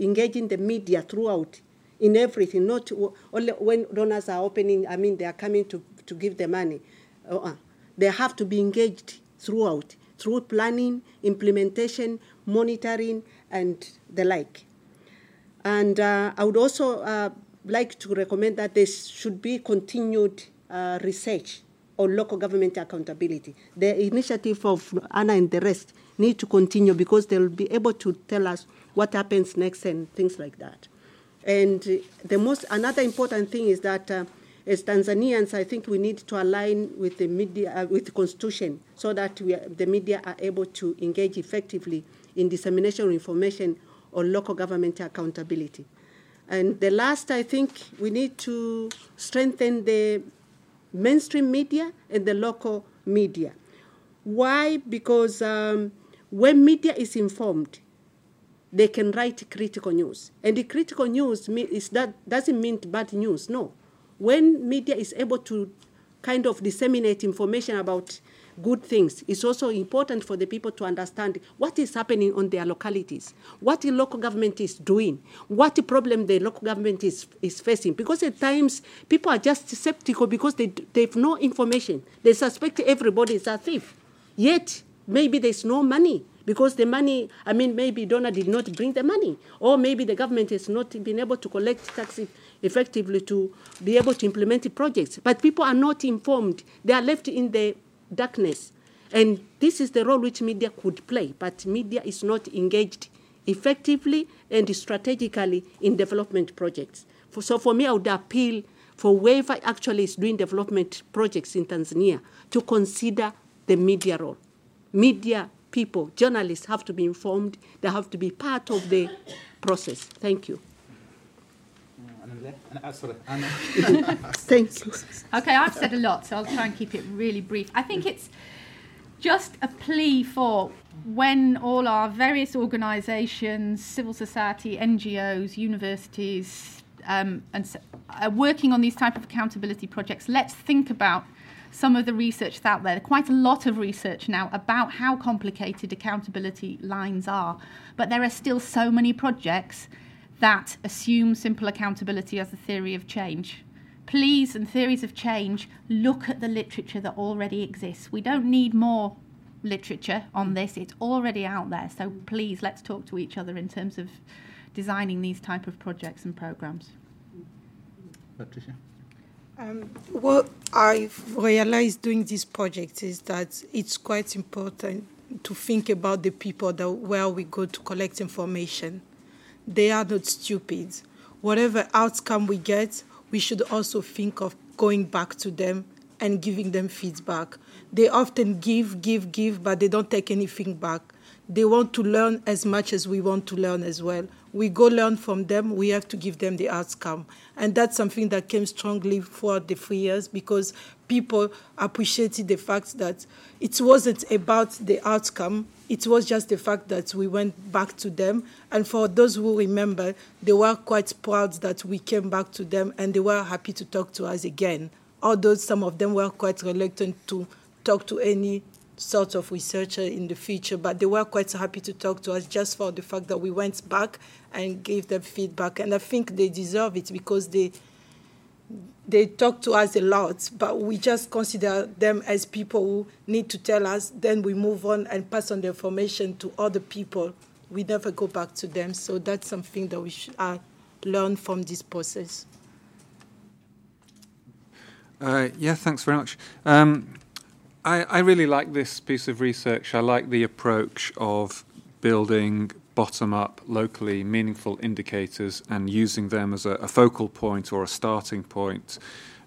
engaging the media throughout in everything, not only when donors are they are coming to give the money. They have to be engaged throughout, through planning, implementation, monitoring, and the like. And I would also like to recommend that there should be continued research on local government accountability. The initiative of Anna and the rest need to continue, because they'll be able to tell us what happens next and things like that. And another important thing is that as Tanzanians, I think we need to align with the media, with the constitution, so that the media are able to engage effectively in dissemination of information on local government accountability. And the last, I think we need to strengthen the mainstream media and the local media. Why? Because when media is informed, they can write critical news. And the critical news is doesn't mean bad news, no. When media is able to kind of disseminate information about good things, it's also important for the people to understand what is happening on their localities, what the local government is doing, what the problem the local government is facing. Because at times, people are just skeptical because they have no information. They suspect everybody is a thief. Yet, maybe there's no money because the money, I mean, maybe donor did not bring the money, or maybe the government has not been able to collect taxes effectively to be able to implement the projects. But people are not informed. They are left in the darkness. And this is the role which media could play, but media is not engaged effectively and strategically in development projects. So for me, I would appeal for whoever actually is doing development projects in Tanzania to consider the media role. Media people, journalists have to be informed. They have to be part of the process. Thank you. Thank you. Okay, I've said a lot, so I'll try and keep it really brief. I think it's just a plea for when all our various organisations, civil society, NGOs, universities, are working on these type of accountability projects, let's think about some of the research that's out there. Quite a lot of research now about how complicated accountability lines are, but there are still so many projects that assume simple accountability as a theory of change. Please, and theories of change, look at the literature that already exists. We don't need more literature on this. It's already out there. So please, let's talk to each other in terms of designing these type of projects and programs. Patricia? What I've realized doing these projects is that it's quite important to think about the people that where we go to collect information. They are not stupid. Whatever outcome we get, we should also think of going back to them and giving them feedback. They often give, but they don't take anything back. They want to learn as much as we want to learn as well. We go learn from them, we have to give them the outcome. And that's something that came strongly throughout the 3 years because people appreciated the fact that it wasn't about the outcome, it was just the fact that we went back to them. And for those who remember, they were quite proud that we came back to them and they were happy to talk to us again. Although some of them were quite reluctant to talk to any sort of researcher in the future, but they were quite happy to talk to us just for the fact that we went back and gave them feedback. And I think they deserve it because they talk to us a lot, but we just consider them as people who need to tell us, then we move on and pass on the information to other people. We never go back to them. So that's something that we should learn from this process. Yeah, thanks very much. I really like this piece of research. I like the approach of building bottom-up, locally meaningful indicators and using them as a focal point or a starting point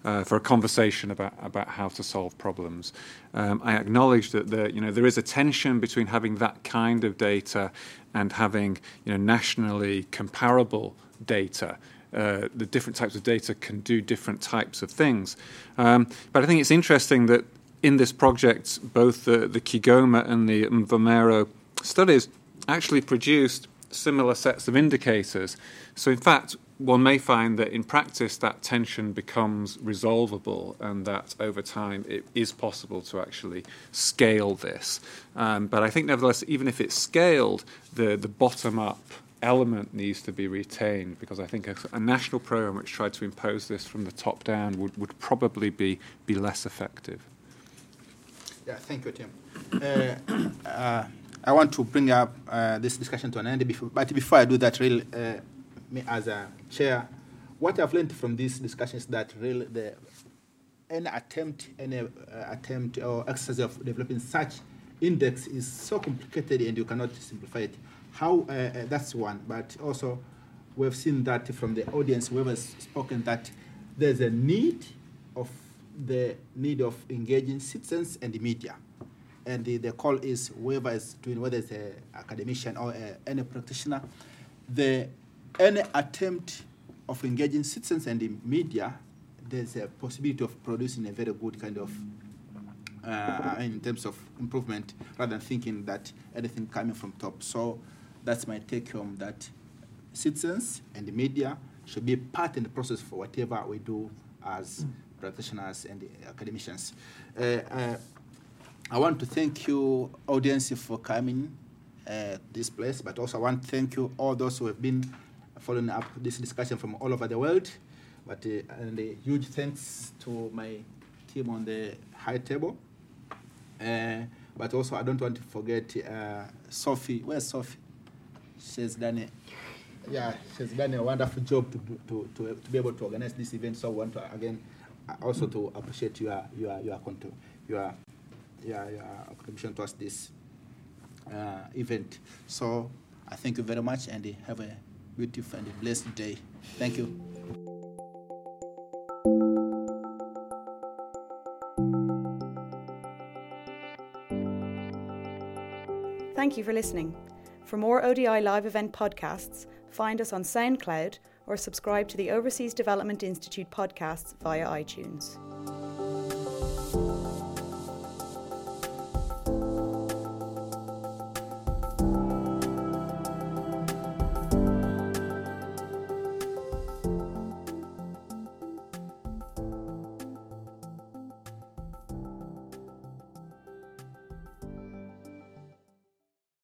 for a conversation about how to solve problems. I acknowledge that there is a tension between having that kind of data and having nationally comparable data. The different types of data can do different types of things. But I think it's interesting that in this project, both the Kigoma and the Vomero studies actually produced similar sets of indicators. So, in fact, one may find that in practice that tension becomes resolvable and that over time it is possible to actually scale this. But I think, nevertheless, even if it's scaled, the bottom-up element needs to be retained because I think a national programme which tried to impose this from the top down would probably be less effective. Yeah, thank you, Tim. I want to bring up this discussion to an end, but before I do that, really, me as a chair, what I've learned from these discussions that really any attempt or exercise of developing such index is so complicated and you cannot simplify it. How that's one, but also we've seen that from the audience, whoever's spoken, that there's a need of engaging citizens and the media. And the call is whoever is doing, whether it's an academician or any practitioner, any attempt of engaging citizens and the media, there's a possibility of producing a very good kind of, in terms of improvement, rather than thinking that anything coming from top. So that's my take home, that citizens and the media should be part in the process for whatever we do as practitioners and academicians. I want to thank you, audience, for coming this place, but also I want to thank you, all those who have been following up this discussion from all over the world. But and a huge thanks to my team on the high table. But also, I don't want to forget Sophie. Where's Sophie? She's done it. Yeah, she's done a wonderful job to be able to organize this event. So I want to again also to appreciate your contribution towards this event. So I thank you very much, and have a beautiful and blessed day. Thank you. Thank you for listening. For more ODI live event podcasts, find us on SoundCloud or subscribe to the Overseas Development Institute podcasts via iTunes.